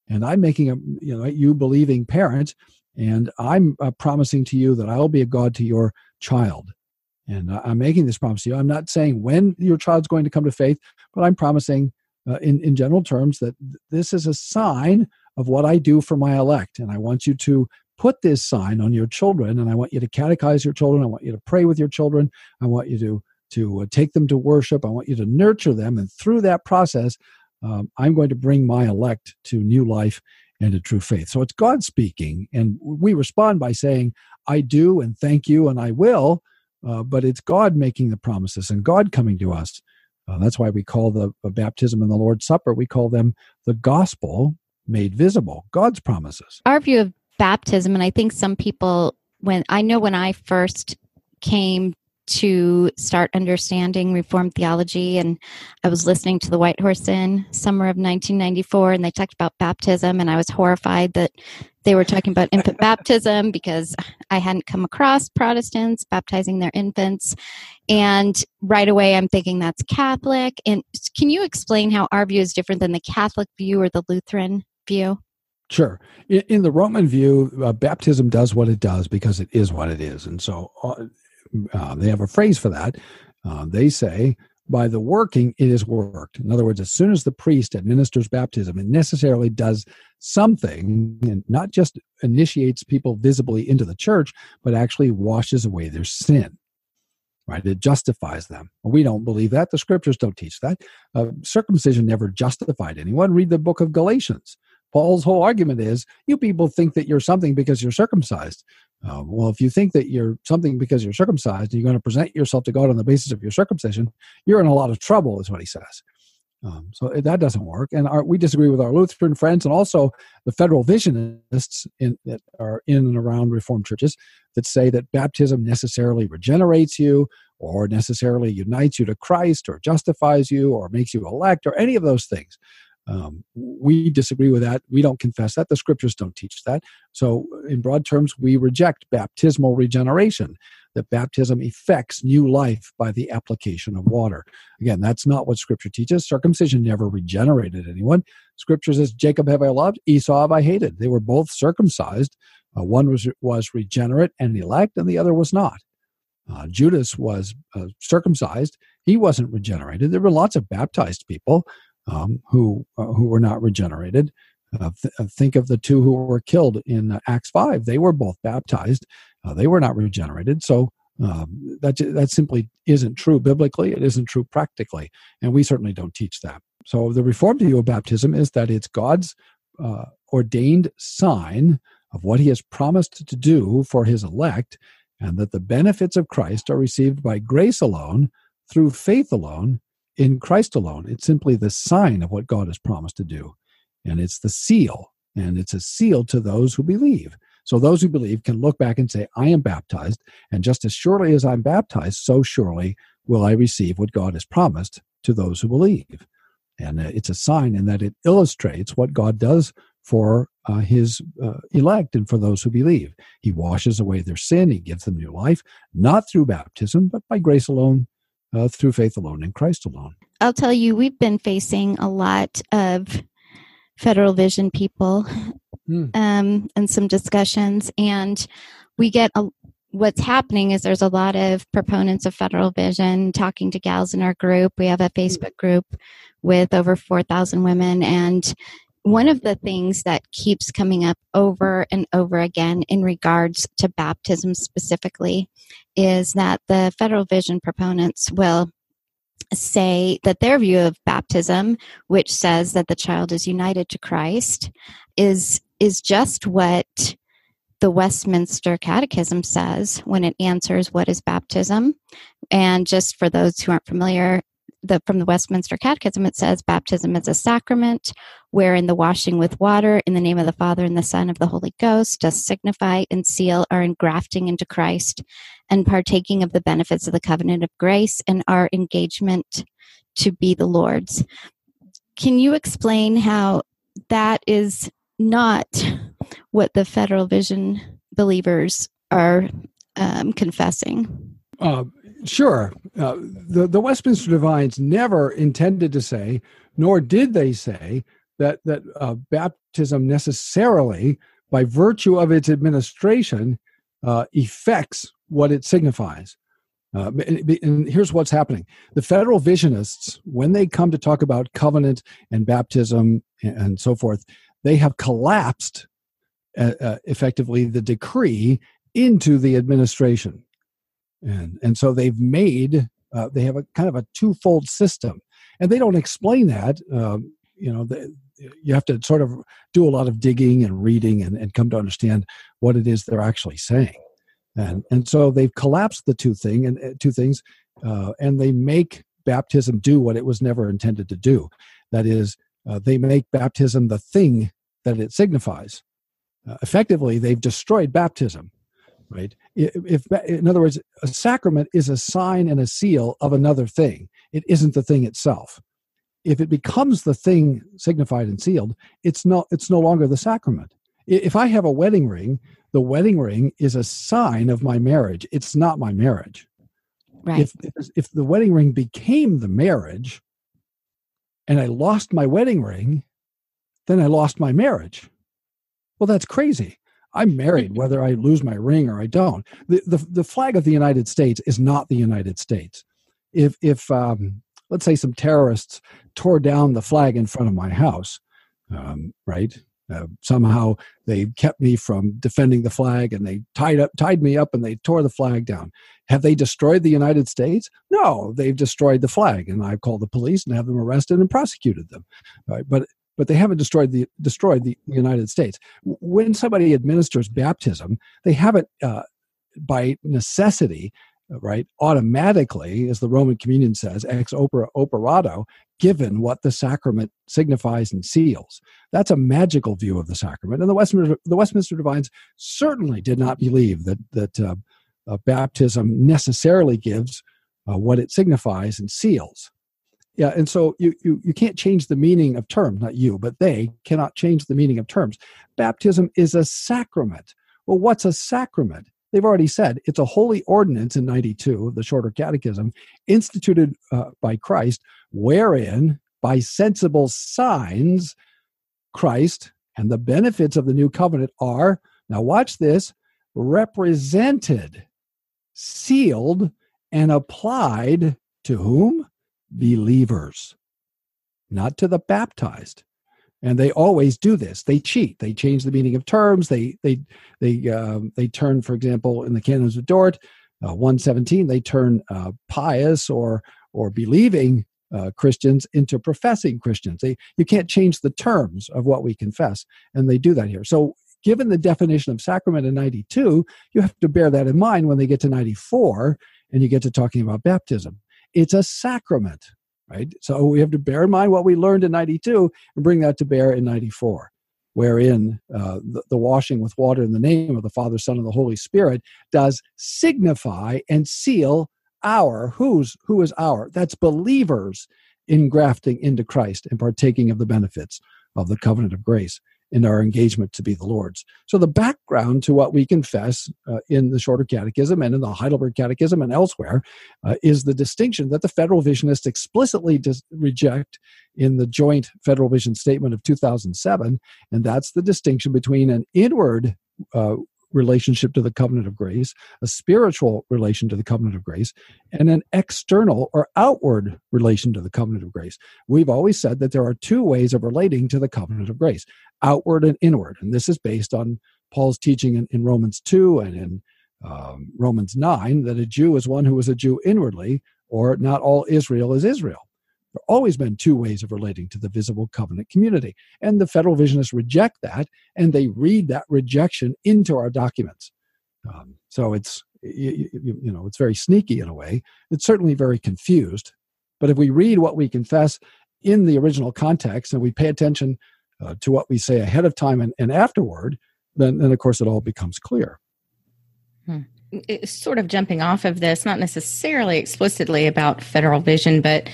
and I'm making a, you know, you believing parent, and I'm uh, promising to you that I'll be a God to your child. And uh, I'm making this promise to you. I'm not saying when your child's going to come to faith, but I'm promising uh, in, in general terms that this is a sign of what I do for my elect. And I want you to put this sign on your children, and I want you to catechize your children. I want you to pray with your children. I want you to to uh, take them to worship. I want you to nurture them. And through that process, um, I'm going to bring my elect to new life and to true faith. So it's God speaking, and we respond by saying, I do, and thank you, and I will, uh, but it's God making the promises and God coming to us. Uh, that's why we call the uh, baptism and the Lord's Supper, we call them the gospel made visible, God's promises. Our view of baptism, and I think some people, when I know when I first came to start understanding Reformed theology, and I was listening to the White Horse Inn, summer of nineteen ninety-four, and they talked about baptism, and I was horrified that they were talking about infant baptism because I hadn't come across Protestants baptizing their infants. And right away, I'm thinking that's Catholic. And can you explain how our view is different than the Catholic view or the Lutheran view? Sure. In, in the Roman view, uh, baptism does what it does because it is what it is. And so uh, Uh, they have a phrase for that. Uh, they say, by the working, it is worked. In other words, as soon as the priest administers baptism, it necessarily does something, and not just initiates people visibly into the church, but actually washes away their sin. Right? It justifies them. Well, we don't believe that. The scriptures don't teach that. Uh, circumcision never justified anyone. Read the book of Galatians. Paul's whole argument is, you people think that you're something because you're circumcised. Uh, well, if you think that you're something because you're circumcised and you're going to present yourself to God on the basis of your circumcision, you're in a lot of trouble, is what he says. Um, so that doesn't work. And our, we disagree with our Lutheran friends and also the Federal Visionists in, that are in and around Reformed churches that say that baptism necessarily regenerates you or necessarily unites you to Christ or justifies you or makes you elect or any of those things. Um, we disagree with that. We don't confess that. The scriptures don't teach that. So in broad terms, we reject baptismal regeneration, that baptism effects new life by the application of water. Again, that's not what scripture teaches. Circumcision never regenerated anyone. Scripture says, Jacob have I loved, Esau have I hated. They were both circumcised. Uh, one was, was regenerate and elect, and the other was not. Uh, Judas was uh, circumcised. He wasn't regenerated. There were lots of baptized people Um, who uh, who were not regenerated. Uh, th- think of the two who were killed in uh, Acts five. They were both baptized. Uh, they were not regenerated. So um, that, that simply isn't true biblically. It isn't true practically. And we certainly don't teach that. So the Reformed view of baptism is that it's God's uh, ordained sign of what he has promised to do for his elect, and that the benefits of Christ are received by grace alone, through faith alone, in Christ alone. It's simply the sign of what God has promised to do. And it's the seal. And it's a seal to those who believe. So those who believe can look back and say, I am baptized. And just as surely as I'm baptized, so surely will I receive what God has promised to those who believe. And it's a sign in that it illustrates what God does for uh, his uh, elect and for those who believe. He washes away their sin. He gives them new life, not through baptism, but by grace alone, Uh, through faith alone, in Christ alone. I'll tell you, we've been facing a lot of Federal Vision people mm. um, and some discussions, and we get a, what's happening is there's a lot of proponents of Federal Vision talking to gals in our group. We have a Facebook group with over four thousand women, and one of the things that keeps coming up over and over again in regards to baptism specifically is that the Federal Vision proponents will say that their view of baptism, which says that the child is united to Christ, is is just what the Westminster Catechism says when it answers what is baptism. And just for those who aren't familiar, the, from the Westminster Catechism, it says, baptism is a sacrament, wherein the washing with water in the name of the Father and the Son of the Holy Ghost does signify and seal our engrafting into Christ and partaking of the benefits of the covenant of grace and our engagement to be the Lord's. Can you explain how that is not what the Federal Vision believers are um, confessing? Uh, sure. Uh, the, the Westminster Divines never intended to say, nor did they say, that, that uh, baptism necessarily, by virtue of its administration, uh, effects what it signifies. Uh, and, and here's what's happening. The Federal Visionists, when they come to talk about covenant and baptism and, and so forth, they have collapsed uh, uh, effectively the decree into the administration. And, and so they've made, uh, they have a kind of a twofold system. And they don't explain that. Um, you know, the, you have to sort of do a lot of digging and reading and, and come to understand what it is they're actually saying. And and so they've collapsed the two thing and uh, two things, uh, and they make baptism do what it was never intended to do. That is, uh, they make baptism the thing that it signifies. Uh, effectively, they've destroyed baptism, right? If, if, in other words, a sacrament is a sign and a seal of another thing. It isn't the thing itself. If it becomes the thing signified and sealed, it's not. It's no longer the sacrament. If I have a wedding ring, the wedding ring is a sign of my marriage. It's not my marriage. Right. If, if, if the wedding ring became the marriage and I lost my wedding ring, then I lost my marriage. Well, that's crazy. I'm married whether I lose my ring or I don't. The, the, the flag of the United States is not the United States. If, if um, let's say, some terrorists tore down the flag in front of my house, um, right? Uh, somehow they kept me from defending the flag, and they tied up, tied me up, and they tore the flag down. Have they destroyed the United States? No, they've destroyed the flag, and I've called the police and have them arrested and prosecuted them. Right? But but they haven't destroyed the destroyed the United States. When somebody administers baptism, they haven't uh, by necessity, right? Automatically, as the Roman Communion says, ex opera operato, given what the sacrament signifies and seals. That's a magical view of the sacrament. And the Westminster, the Westminster Divines certainly did not believe that, that uh, uh, baptism necessarily gives uh, what it signifies and seals. Yeah, and so you, you, you can't change the meaning of terms, not you, but they cannot change the meaning of terms. Baptism is a sacrament. Well, what's a sacrament? They've already said it's a holy ordinance in ninety-two, the Shorter Catechism, instituted uh, by Christ, wherein, by sensible signs, Christ and the benefits of the new covenant are, now watch this, represented, sealed, and applied to whom? Believers, not to the baptized. And they always do this. They cheat. They change the meaning of terms. They they they um, they turn, for example, in the Canons of Dort, uh, one seventeen, they turn uh, pious or or believing uh, Christians into professing Christians. They you can't change the terms of what we confess, and they do that here. So, given the definition of sacrament in ninety-two, you have to bear that in mind when they get to ninety-four and you get to talking about baptism. It's a sacrament. Right? So we have to bear in mind what we learned in ninety-two and bring that to bear in ninety-four, wherein uh, the, the washing with water in the name of the Father, Son, and the Holy Spirit does signify and seal our, who's, who is our? That's believers engrafting into Christ and partaking of the benefits of the covenant of grace in our engagement to be the Lord's. So the background to what we confess uh, in the Shorter Catechism and in the Heidelberg Catechism and elsewhere uh, is the distinction that the Federal Visionists explicitly dis- reject in the joint Federal Vision Statement of two thousand seven, and that's the distinction between an inward uh, relationship to the covenant of grace, a spiritual relation to the covenant of grace, and an external or outward relation to the covenant of grace. We've always said that there are two ways of relating to the covenant of grace, outward and inward. And this is based on Paul's teaching in, in Romans two and in um, Romans nine, that a Jew is one who is a Jew inwardly, or not all Israel is Israel. There have always been two ways of relating to the visible covenant community. And the Federal Visionists reject that, and they read that rejection into our documents. Um, so it's, you, you, you know, it's very sneaky in a way. It's certainly very confused, But if we read what we confess in the original context and we pay attention uh, to what we say ahead of time and, and afterward, then, then of course it all becomes clear. Hmm. It's sort of jumping off of this, not necessarily explicitly about Federal Vision, but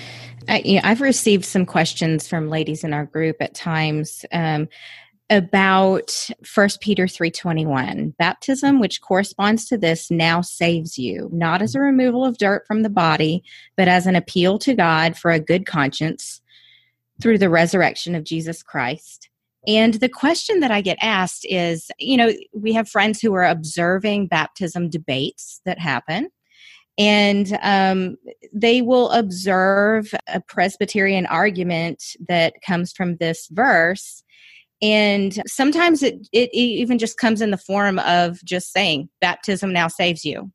I, you know, I've received some questions from ladies in our group at times um, about First Peter three twenty-one, baptism, which corresponds to this, now saves you, not as a removal of dirt from the body, but as an appeal to God for a good conscience through the resurrection of Jesus Christ. And the question that I get asked is, you know, we have friends who are observing baptism debates that happen, and um, they will observe a Presbyterian argument that comes from this verse. And sometimes it, it even just comes in the form of just saying, baptism now saves you.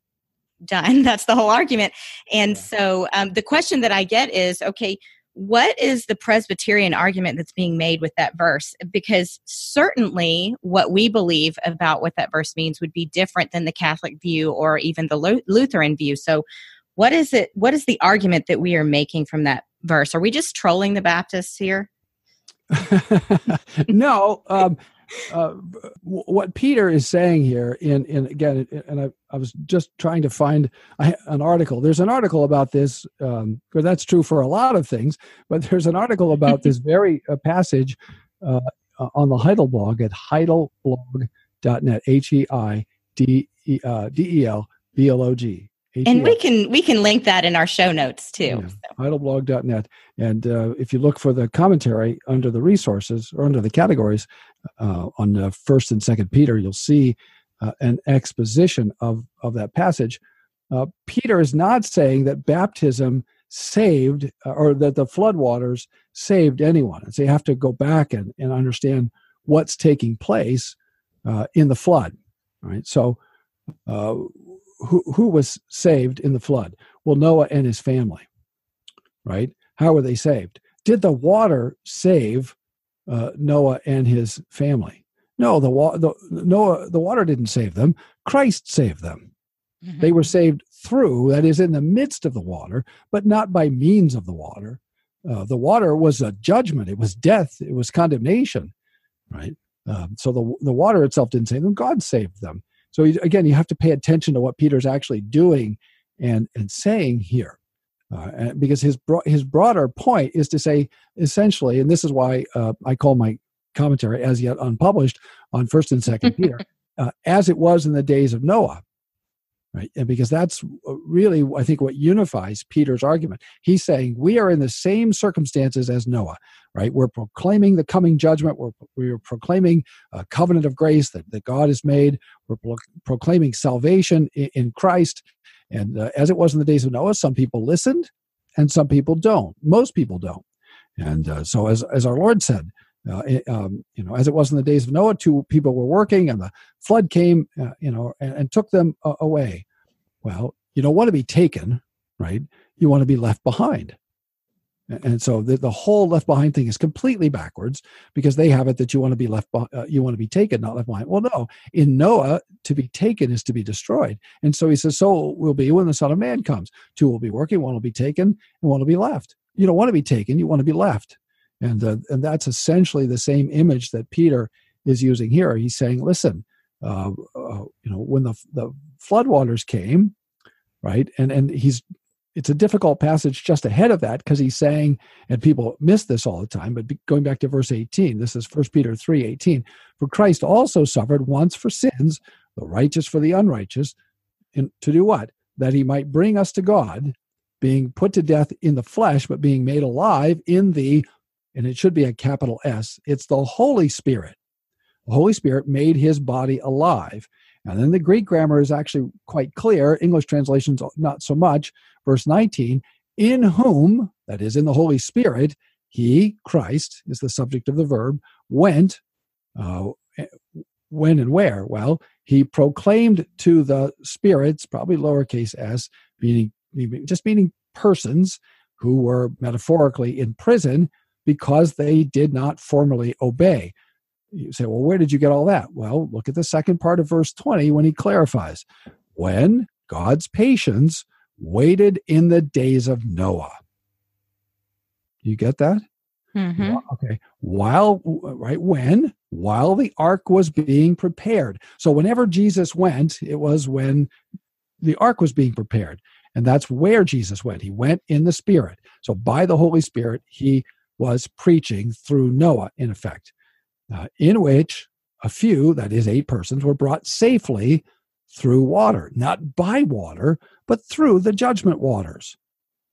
Done. That's the whole argument. And so um, the question that I get is, okay, what is the Presbyterian argument that's being made with that verse? Because certainly what we believe about what that verse means would be different than the Catholic view or even the Lutheran view. So what is it? What is the argument that we are making from that verse? Are we just trolling the Baptists here? No. Um, uh, what Peter is saying here, in, in again, and I, I was just trying to find an article. There's an article about this, um, because that's true for a lot of things, but there's an article about this very uh, passage uh, on the Heidelblog at heidelblog dot net, H E I D E L B L O G. H E L. And we can we can link that in our show notes too. Yeah. So. Heidelblog dot net. And uh, if you look for the commentary under the resources or under the categories uh, on uh, First and Second Peter, you'll see uh, an exposition of, of that passage. Uh, Peter is not saying that baptism saved uh, or that the floodwaters saved anyone. So you have to go back and, and understand what's taking place uh, in the flood. All right. So. Uh, Who, who was saved in the flood? Well, Noah and his family, right? How were they saved? Did the water save uh, Noah and his family? No, the, wa- the Noah the water didn't save them. Christ saved them. Mm-hmm. They were saved through, that is, in the midst of the water, but not by means of the water. Uh, the water was a judgment. It was death. It was condemnation, right? Um, so the the water itself didn't save them. God saved them. So again, you have to pay attention to what Peter's actually doing and, and saying here, uh, and because his bro- his broader point is to say, essentially, and this is why uh, I call my commentary as yet unpublished on First and Second Peter, uh, as it was in the days of Noah, right? And because that's really, I think, what unifies Peter's argument. He's saying we are in the same circumstances as Noah, right? We're proclaiming the coming judgment. We're we're proclaiming a covenant of grace that, that God has made. We're pro- proclaiming salvation in, in Christ. And uh, as it was in the days of Noah, some people listened and some people don't. Most people don't. And uh, so as as our Lord said, Uh, it, um, you know, as it was in the days of Noah, two people were working, and the flood came, uh, you know, and, and took them uh, away. Well, you don't want to be taken, right? You want to be left behind. And, and so the, the whole left behind thing is completely backwards, because they have it that you want to be left, be- uh, you want to be taken, not left behind. Well, no, in Noah, to be taken is to be destroyed. And so he says, so will be when the Son of Man comes. Two will be working, one will be taken, and one will be left. You don't want to be taken, you want to be left. And uh, and that's essentially the same image that Peter is using here. He's saying, listen, uh, uh, you know, when the the floodwaters came, right? And and he's it's a difficult passage just ahead of that, because he's saying, and people miss this all the time, but be, going back to verse eighteen, this is First Peter three eighteen. For Christ also suffered once for sins, the righteous for the unrighteous, and to do what? That he might bring us to God, being put to death in the flesh, but being made alive in the. And it should be a capital S. It's the Holy Spirit. The Holy Spirit made his body alive. And then the Greek grammar is actually quite clear. English translations, not so much. Verse nineteen, in whom, that is in the Holy Spirit, he, Christ, is the subject of the verb, went, uh, when and where? Well, he proclaimed to the spirits, probably lowercase s, meaning just meaning persons who were metaphorically in prison, because they did not formally obey. You say, well, where did you get all that? Well, look at the second part of verse twenty when he clarifies. When God's patience waited in the days of Noah. You get that? Mm-hmm. Okay. While, right, when, while the ark was being prepared. So whenever Jesus went, it was when the ark was being prepared. And that's where Jesus went. He went in the Spirit. So by the Holy Spirit, he was preaching through Noah, in effect, uh, in which a few, that is eight persons, were brought safely through water, not by water, but through the judgment waters.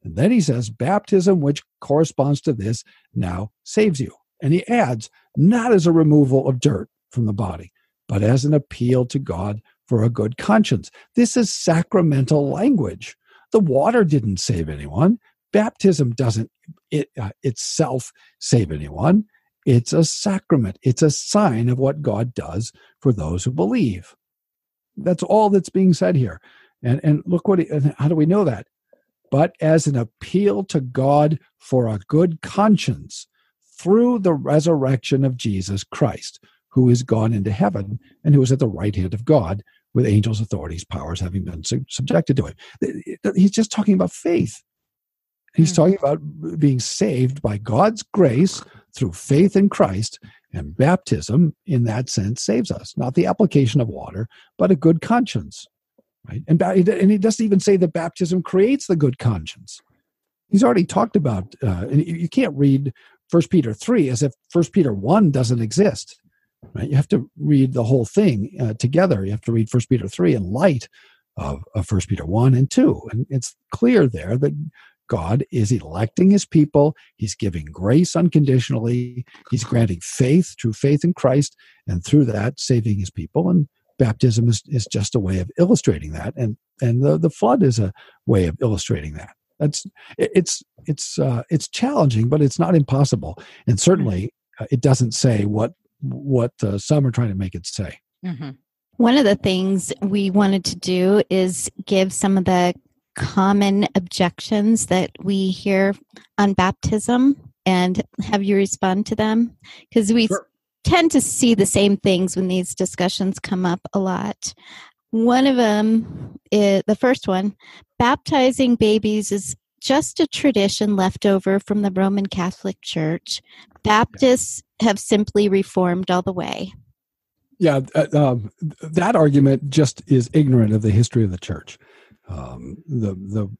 And then he says, baptism, which corresponds to this, now saves you. And he adds, not as a removal of dirt from the body, but as an appeal to God for a good conscience. This is sacramental language. The water didn't save anyone. Baptism doesn't it, uh, itself save anyone. It's a sacrament. It's a sign of what God does for those who believe. That's all that's being said here. And, and look what he, and how do we know that? But as an appeal to God for a good conscience through the resurrection of Jesus Christ, who is gone into heaven and who is at the right hand of God with angels, authorities, powers having been su- subjected to him. He's just talking about faith. He's talking about being saved by God's grace through faith in Christ, and baptism, in that sense, saves us. Not the application of water, but a good conscience. Right? And, and he doesn't even say that baptism creates the good conscience. He's already talked about, uh, and you can't read First Peter three as if First Peter one doesn't exist. Right? You have to read the whole thing uh, together. You have to read First Peter three in light of, of First Peter one and two. And it's clear there that God is electing his people. He's giving grace unconditionally. He's granting faith, true faith in Christ, and through that, saving his people. And baptism is, is just a way of illustrating that, and and the, the flood is a way of illustrating that. That's it, it's it's uh, it's challenging, but it's not impossible. And certainly, uh, it doesn't say what what uh, some are trying to make it say. Mm-hmm. One of the things we wanted to do is give some of the common objections that we hear on baptism and have you respond to them, because we sure. tend to see the same things when these discussions come up a lot. One of them, is, the first one, baptizing babies is just a tradition left over from the Roman Catholic Church. Baptists have simply reformed all the way. Yeah, uh, um, that argument just is ignorant of the history of the Church. Um, the the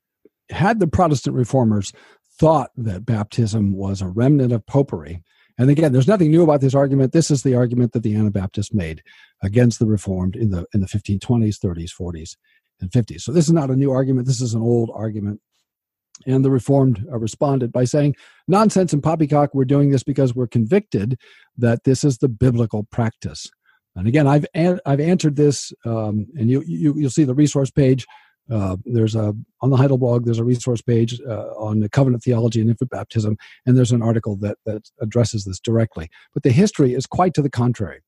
had the Protestant reformers thought that baptism was a remnant of popery, and again, there's nothing new about this argument. This is the argument that the Anabaptists made against the Reformed in the in the fifteen twenties, thirties, forties, and fifties. So this is not a new argument. This is an old argument, and the Reformed responded by saying, "Nonsense and poppycock. We're doing this because we're convicted that this is the biblical practice." And again, I've an, I've answered this, um, and you, you you'll see the resource page. Uh, there's a on the Heidelblog. There's a resource page uh, on the covenant theology and infant baptism, and there's an article that, that addresses this directly. But the history is quite to the contrary.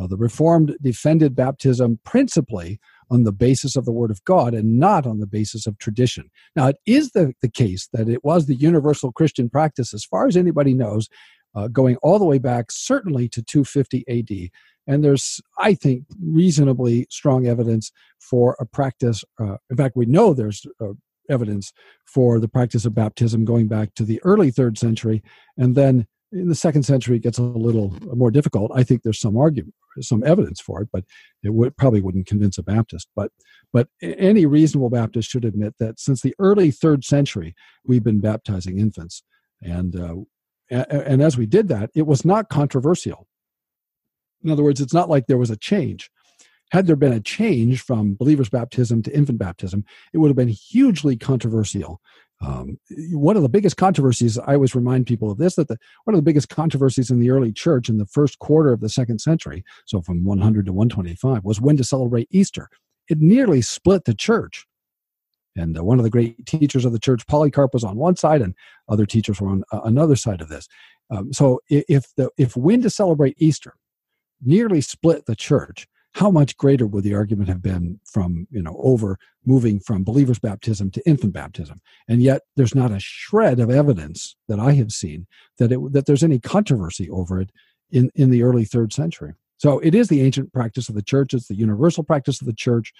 Uh, the Reformed defended baptism principally on the basis of the Word of God and not on the basis of tradition. Now, it is the, the case that it was the universal Christian practice, as far as anybody knows, uh, going all the way back certainly to two fifty A D. And there's, I think, reasonably strong evidence for a practice. Uh, in fact, we know there's uh, evidence for the practice of baptism going back to the early third century. And then in the second century, it gets a little more difficult. I think there's some argument, some evidence for it, but it would, probably wouldn't convince a Baptist. But, but any reasonable Baptist should admit that since the early third century, we've been baptizing infants. And, uh, and as we did that, it was not controversial. In other words, it's not like there was a change. Had there been a change from believer's baptism to infant baptism, it would have been hugely controversial. Um, one of the biggest controversies, I always remind people of this, that the, one of the biggest controversies in the early church in the first quarter of the second century, so from one hundred to one twenty-five, was when to celebrate Easter. It nearly split the church. And uh, one of the great teachers of the church, Polycarp, was on one side, and other teachers were on uh, another side of this. Um, so if the if when to celebrate Easter nearly split the church, how much greater would the argument have been from, you know, over moving from believer's baptism to infant baptism? And yet there's not a shred of evidence that I have seen that it, that there's any controversy over it in, in the early third century. So it is the ancient practice of the church. It's the universal practice of the church.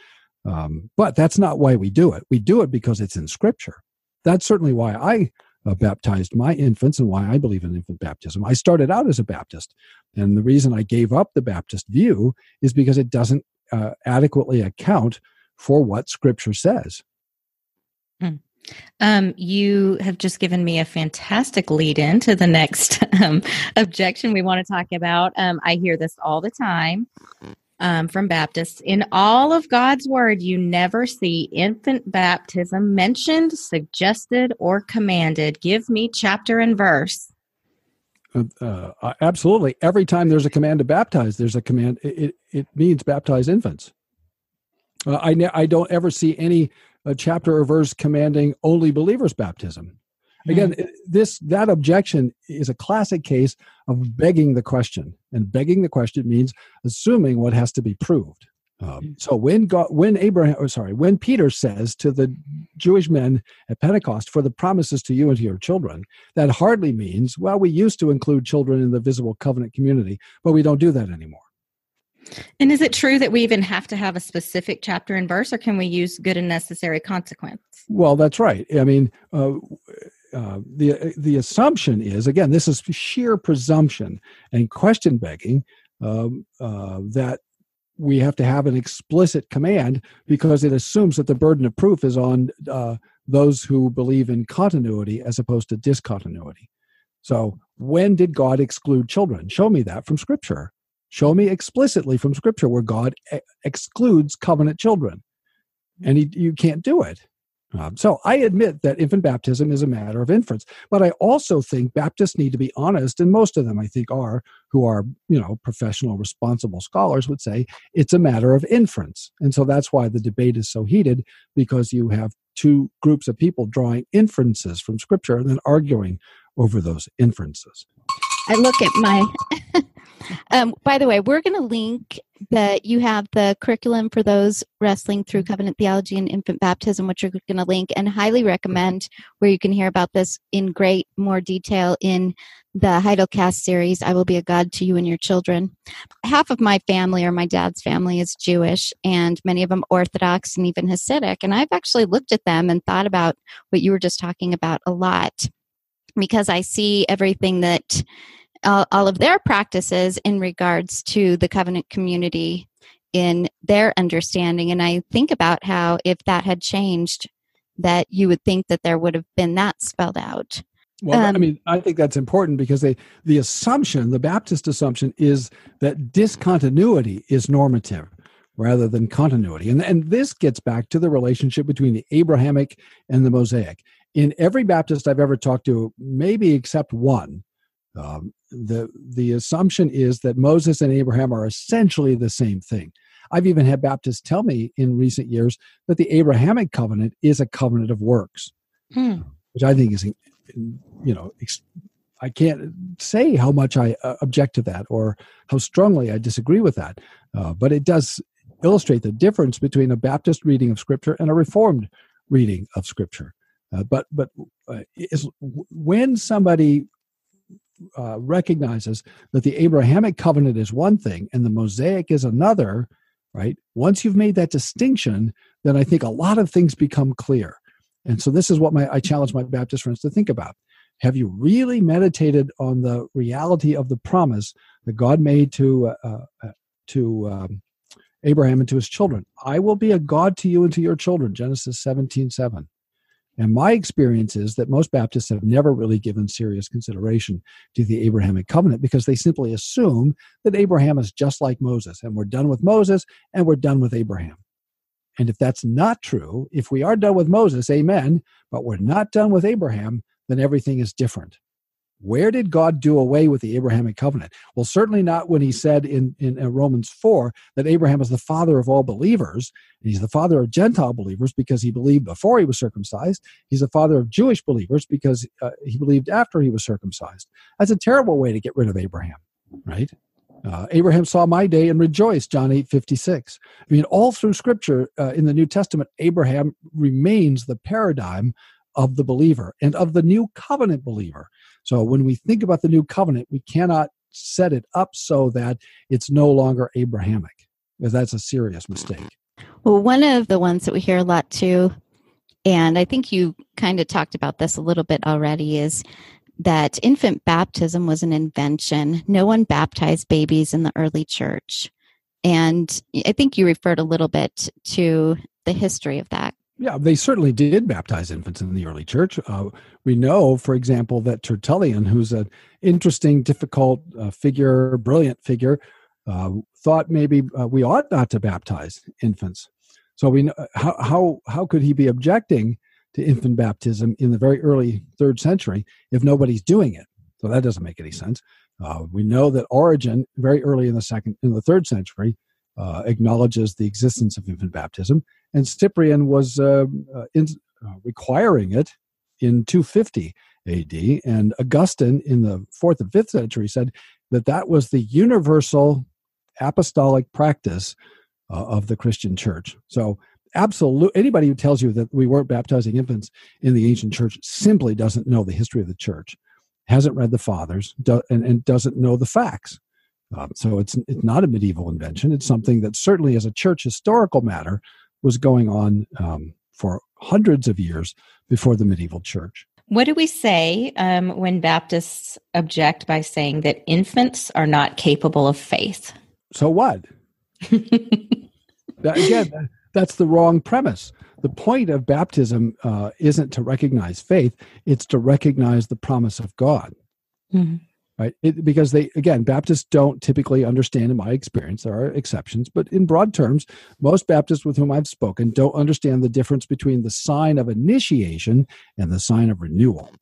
Um, but that's not why we do it. We do it because it's in Scripture. That's certainly why I uh, baptized my infants and why I believe in infant baptism. I started out as a Baptist, and the reason I gave up the Baptist view is because it doesn't uh, adequately account for what Scripture says. Mm. Um, you have just given me a fantastic lead in to the next um, objection we want to talk about. Um, I hear this all the time um, from Baptists. In all of God's Word, you never see infant baptism mentioned, suggested, or commanded. Give me chapter and verse. Uh, uh, absolutely. Every time there's a command to baptize, there's a command. It, it means baptize infants. Uh, I, ne- I don't ever see any a chapter or verse commanding only believers' baptism. Again, this that objection is a classic case of begging the question, and begging the question means assuming what has to be proved. Um, so when God, when Abraham, or sorry, when Peter says to the Jewish men at Pentecost, "For the promises to you and to your children," that hardly means, well, we used to include children in the visible covenant community, but we don't do that anymore. And is it true that we even have to have a specific chapter and verse, or can we use good and necessary consequence? Well, that's right. I mean, uh, uh, the the assumption is, again, this is sheer presumption and question begging, um, uh, that we have to have an explicit command because it assumes that the burden of proof is on uh, those who believe in continuity as opposed to discontinuity. So when did God exclude children? Show me that from Scripture. Show me explicitly from Scripture where God ex- excludes covenant children. And he, you can't do it. Um, so I admit that infant baptism is a matter of inference, but I also think Baptists need to be honest, and most of them I think are, who are, you know, professional, responsible scholars would say it's a matter of inference. And so that's why the debate is so heated, because you have two groups of people drawing inferences from Scripture and then arguing over those inferences. I look at my... Um, by the way, we're going to link that you have the curriculum for those wrestling through covenant theology and infant baptism, which you're going to link, and highly recommend, where you can hear about this in great more detail in the Heidelcast series, I Will Be a God to You and Your Children. Half of my family, or my dad's family, is Jewish, and many of them Orthodox and even Hasidic. And I've actually looked at them and thought about what you were just talking about a lot, because I see everything that... All, all of their practices in regards to the covenant community in their understanding. And I think about how if that had changed, that you would think that there would have been that spelled out. Well, um, I mean, I think that's important because they, the assumption, the Baptist assumption, is that discontinuity is normative rather than continuity. And, and this gets back to the relationship between the Abrahamic and the Mosaic. In every Baptist I've ever talked to, maybe except one, Um, the the assumption is that Moses and Abraham are essentially the same thing. I've even had Baptists tell me in recent years that the Abrahamic covenant is a covenant of works, hmm. which I think is, you know, I can't say how much I uh, object to that or how strongly I disagree with that, uh, but it does illustrate the difference between a Baptist reading of Scripture and a Reformed reading of Scripture. Uh, but but uh, is, when somebody Uh, recognizes that the Abrahamic covenant is one thing and the Mosaic is another, right? Once you've made that distinction, then I think a lot of things become clear. And so this is what my I challenge my Baptist friends to think about. Have you really meditated on the reality of the promise that God made to uh, uh, to um, Abraham and to his children? I will be a God to you and to your children, Genesis seventeen seven. And my experience is that most Baptists have never really given serious consideration to the Abrahamic covenant because they simply assume that Abraham is just like Moses, and we're done with Moses, and we're done with Abraham. And if that's not true, if we are done with Moses, amen, but we're not done with Abraham, then everything is different. Where did God do away with the Abrahamic covenant? Well, certainly not when he said in, in Romans four that Abraham is the father of all believers, and he's the father of Gentile believers because he believed before he was circumcised. He's the father of Jewish believers because uh, he believed after he was circumcised. That's a terrible way to get rid of Abraham, right? Uh, Abraham saw my day and rejoiced, John eight fifty-six. I mean, all through Scripture uh, in the New Testament, Abraham remains the paradigm of the believer and of the new covenant believer. So when we think about the new covenant, we cannot set it up so that it's no longer Abrahamic, because that's a serious mistake. Well, one of the ones that we hear a lot too And I think you kind of talked about this a little bit already, is that infant baptism was an invention. No one baptized babies in the early church. And I think you referred a little bit to the history of that. Yeah, they certainly did baptize infants in the early church. Uh, we know, for example, that Tertullian, who's an interesting, difficult uh, figure, brilliant figure, uh, thought maybe uh, we ought not to baptize infants. So we know, how, how how could he be objecting to infant baptism in the very early third century if nobody's doing it? So that doesn't make any sense. Uh, we know that Origen, very early in the second, in the third century, uh, acknowledges the existence of infant baptism, and Cyprian was uh, uh, in, uh, requiring it in two fifty A D, and Augustine in the fourth and fifth century said that that was the universal apostolic practice uh, of the Christian church. So absolute, anybody who tells you that we weren't baptizing infants in the ancient church simply doesn't know the history of the church, hasn't read the fathers, do, and, and doesn't know the facts. Um, so it's it's not a medieval invention. It's something that certainly as a church historical matter was going on um, for hundreds of years before the medieval church. What do we say um, when Baptists object by saying that infants are not capable of faith? So what? That, again, that, that's the wrong premise. The point of baptism uh, isn't to recognize faith. It's to recognize the promise of God. Mm-hmm. Right? It, because they, again, Baptists don't typically understand, in my experience, there are exceptions, but in broad terms, most Baptists with whom I've spoken don't understand the difference between the sign of initiation and the sign of renewal.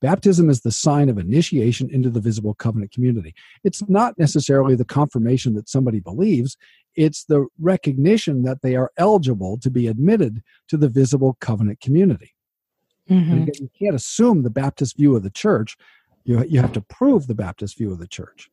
Baptism is the sign of initiation into the visible covenant community. It's not necessarily the confirmation that somebody believes, it's the recognition that they are eligible to be admitted to the visible covenant community. Mm-hmm. And again, you can't assume the Baptist view of the church. You, you have to prove the Baptist view of the church,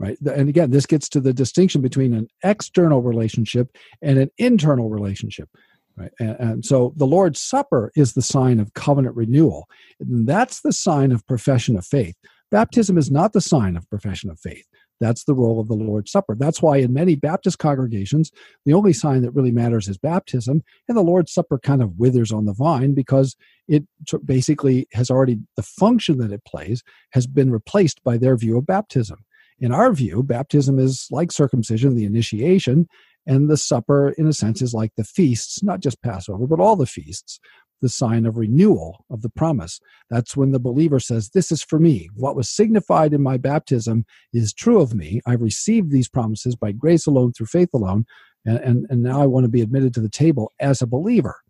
right? And again, this gets to the distinction between an external relationship and an internal relationship, right? And, and so the Lord's Supper is the sign of covenant renewal. And that's the sign of profession of faith. Baptism is not the sign of profession of faith. That's the role of the Lord's Supper. That's why in many Baptist congregations, the only sign that really matters is baptism, and the Lord's Supper kind of withers on the vine because it basically has already, the function that it plays has been replaced by their view of baptism. In our view, baptism is like circumcision, the initiation, and the supper, in a sense, is like the feasts, not just Passover, but all the feasts, the sign of renewal of the promise. That's when the believer says, this is for me. What was signified in my baptism is true of me. I've received these promises by grace alone, through faith alone, and, and, and now I want to be admitted to the table as a believer.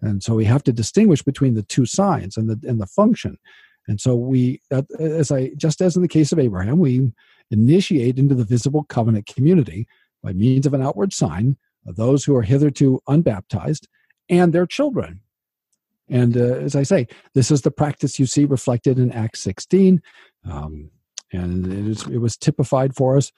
And so we have to distinguish between the two signs and the and the function. And so we, as I just as in the case of Abraham, we initiate into the visible covenant community by means of an outward sign of those who are hitherto unbaptized and their children. And uh, as I say, this is the practice you see reflected in Acts sixteen, um, and it, is, it was typified for us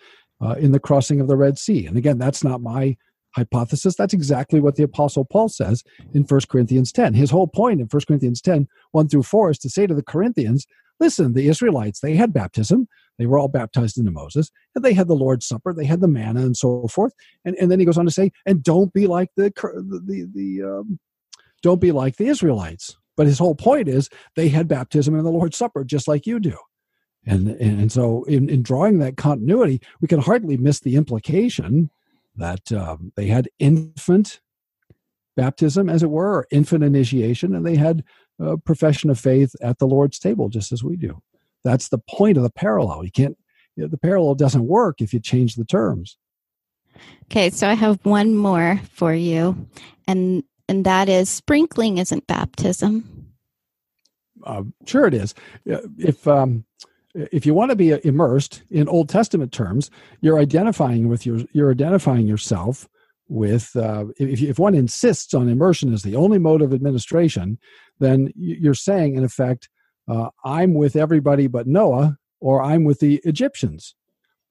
uh, in the crossing of the Red Sea. And again, that's not my hypothesis. That's exactly what the Apostle Paul says in First Corinthians ten. His whole point in First Corinthians ten, one through four, is to say to the Corinthians, listen, the Israelites, they had baptism. They were all baptized into Moses, and they had the Lord's Supper, they had the manna, and so forth. And, and then he goes on to say, and don't be like the... the, the um, Don't be like the Israelites. But his whole point is they had baptism and the Lord's Supper just like you do. And and so in, in drawing that continuity, we can hardly miss the implication that um, they had infant baptism, as it were, or infant initiation, and they had a profession of faith at the Lord's table just as we do. That's the point of the parallel. You can't, you know, the parallel doesn't work if you change the terms. Okay, so I have one more for you. And And that is, sprinkling isn't baptism. Uh, sure it is. If um, if you want to be immersed in Old Testament terms, you're identifying with your you're identifying yourself with. Uh, if, if one insists on immersion as the only mode of administration, then you're saying, in effect, uh, I'm with everybody but Noah, or I'm with the Egyptians.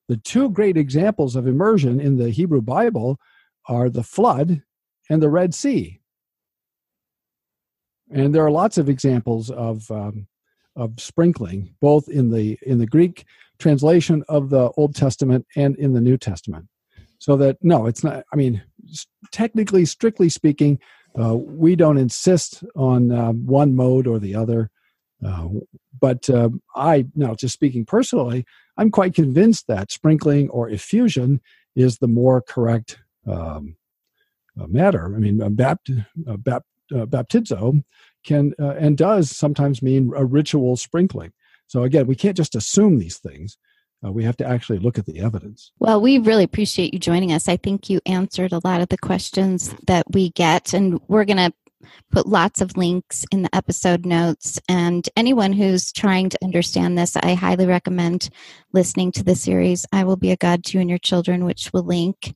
The two great examples of immersion in the Hebrew Bible are the flood and the Red Sea. And there are lots of examples of um, of sprinkling, both in the in the Greek translation of the Old Testament and in the New Testament. So that, no, it's not, I mean, technically, strictly speaking, Uh, we don't insist on uh, one mode or the other. Uh, but uh, I, now just speaking personally, I'm quite convinced that sprinkling or effusion is the more correct um, uh, matter. I mean, uh, bapt, uh, bapt, uh, baptizo can uh, and does sometimes mean a ritual sprinkling. So again, we can't just assume these things. Uh, we have to actually look at the evidence. Well, we really appreciate you joining us. I think you answered a lot of the questions that we get, and we're going to put lots of links in the episode notes. And anyone who's trying to understand this, I highly recommend listening to the series, I Will Be a God to You and Your Children, which we'll link,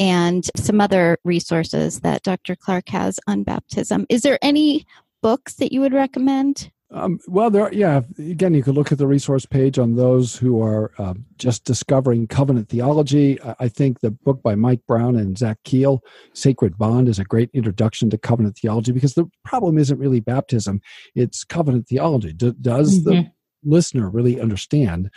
and some other resources that Doctor Clark has on baptism. Is there any books that you would recommend? Um, well, there are, yeah, again, you could look at the resource page on those who are uh, just discovering covenant theology. I think the book by Mike Brown and Zach Keel, Sacred Bond, is a great introduction to covenant theology, because the problem isn't really baptism, it's covenant theology. D- does mm-hmm. the listener really understand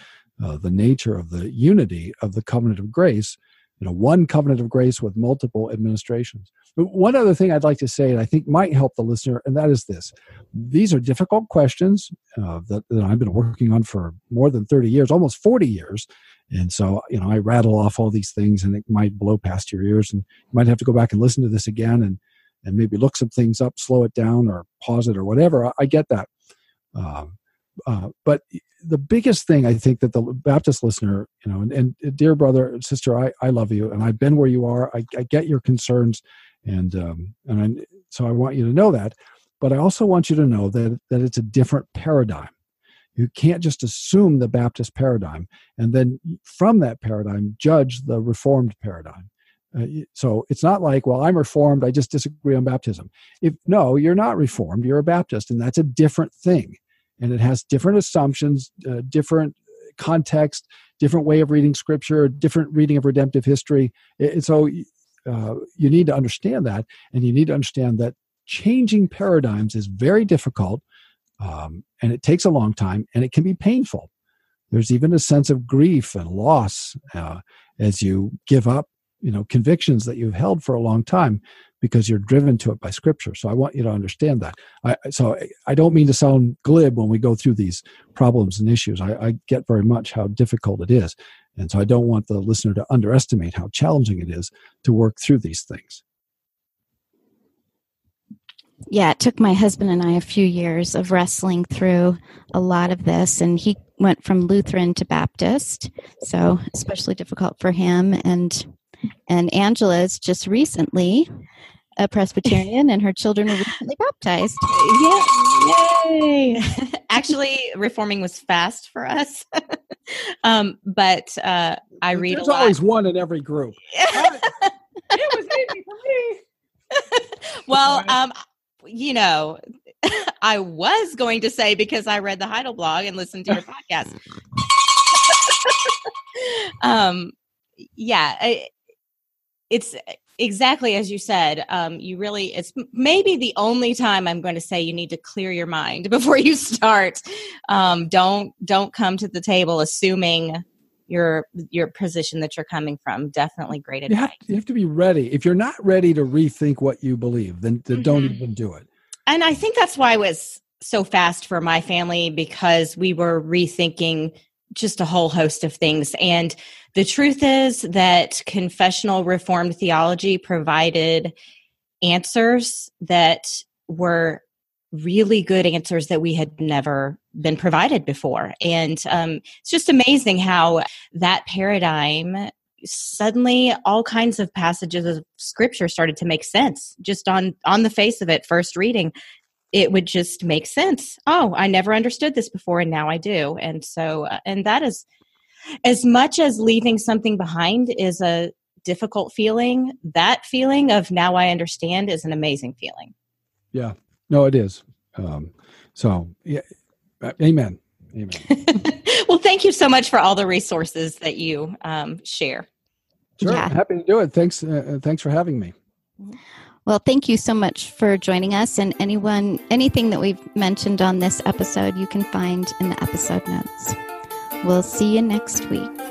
uh, the nature of the unity of the covenant of grace? You know, one covenant of grace with multiple administrations. But one other thing I'd like to say, and I think might help the listener, and that is this. These are difficult questions uh, that, that I've been working on for more than thirty years, almost forty years. And so, you know, I rattle off all these things, and it might blow past your ears, and you might have to go back and listen to this again and, and maybe look some things up, slow it down, or pause it, or whatever. I, I get that. Um, Uh, but the biggest thing I think that the Baptist listener, you know, and, and dear brother and sister, I, I love you, and I've been where you are. I, I get your concerns, and um, and I, so I want you to know that. But I also want you to know that that it's a different paradigm. You can't just assume the Baptist paradigm and then from that paradigm judge the Reformed paradigm. Uh, so it's not like, well, I'm Reformed, I just disagree on baptism. If no, you're not Reformed, you're a Baptist, and that's a different thing. And it has different assumptions, uh, different context, different way of reading Scripture, different reading of redemptive history. And so uh, you need to understand that, and you need to understand that changing paradigms is very difficult, um, and it takes a long time, and it can be painful. There's even a sense of grief and loss uh, as you give up, you know, convictions that you've held for a long time, because you're driven to it by Scripture. So I want you to understand that. I, so I don't mean to sound glib when we go through these problems and issues. I, I get very much how difficult it is. And so I don't want the listener to underestimate how challenging it is to work through these things. Yeah, it took my husband and I a few years of wrestling through a lot of this. And he went from Lutheran to Baptist, so especially difficult for him. And and Angela is just recently a Presbyterian, and her children were recently baptized. Yay! Yay. Actually, reforming was fast for us. um, but uh, I There's read a lot. There's always one in every group. It was easy for me. Well, um, you know, I was going to say, because I read the Heidelblog and listened to your podcast. um, yeah, I, it's... Exactly as you said, um, you really, it's maybe the only time I'm going to say you need to clear your mind before you start. Um, don't don't come to the table assuming your your position that you're coming from. Definitely great advice. You have, you have to be ready. If you're not ready to rethink what you believe, then, then mm-hmm. don't even do it. And I think that's why it was so fast for my family, because we were rethinking just a whole host of things. And the truth is that confessional Reformed theology provided answers that were really good answers that we had never been provided before. And um, it's just amazing how that paradigm, suddenly all kinds of passages of Scripture started to make sense. Just on, on the face of it, first reading, it would just make sense. Oh, I never understood this before, and now I do. And so, and that is... as much as leaving something behind is a difficult feeling, that feeling of now I understand is an amazing feeling. Yeah, no, it is. Um, so, yeah, amen. Amen. Well, thank you so much for all the resources that you um, share. Sure, yeah. Happy to do it. Thanks, uh, thanks for having me. Well, thank you so much for joining us. And anyone, anything that we've mentioned on this episode, you can find in the episode notes. We'll see you next week.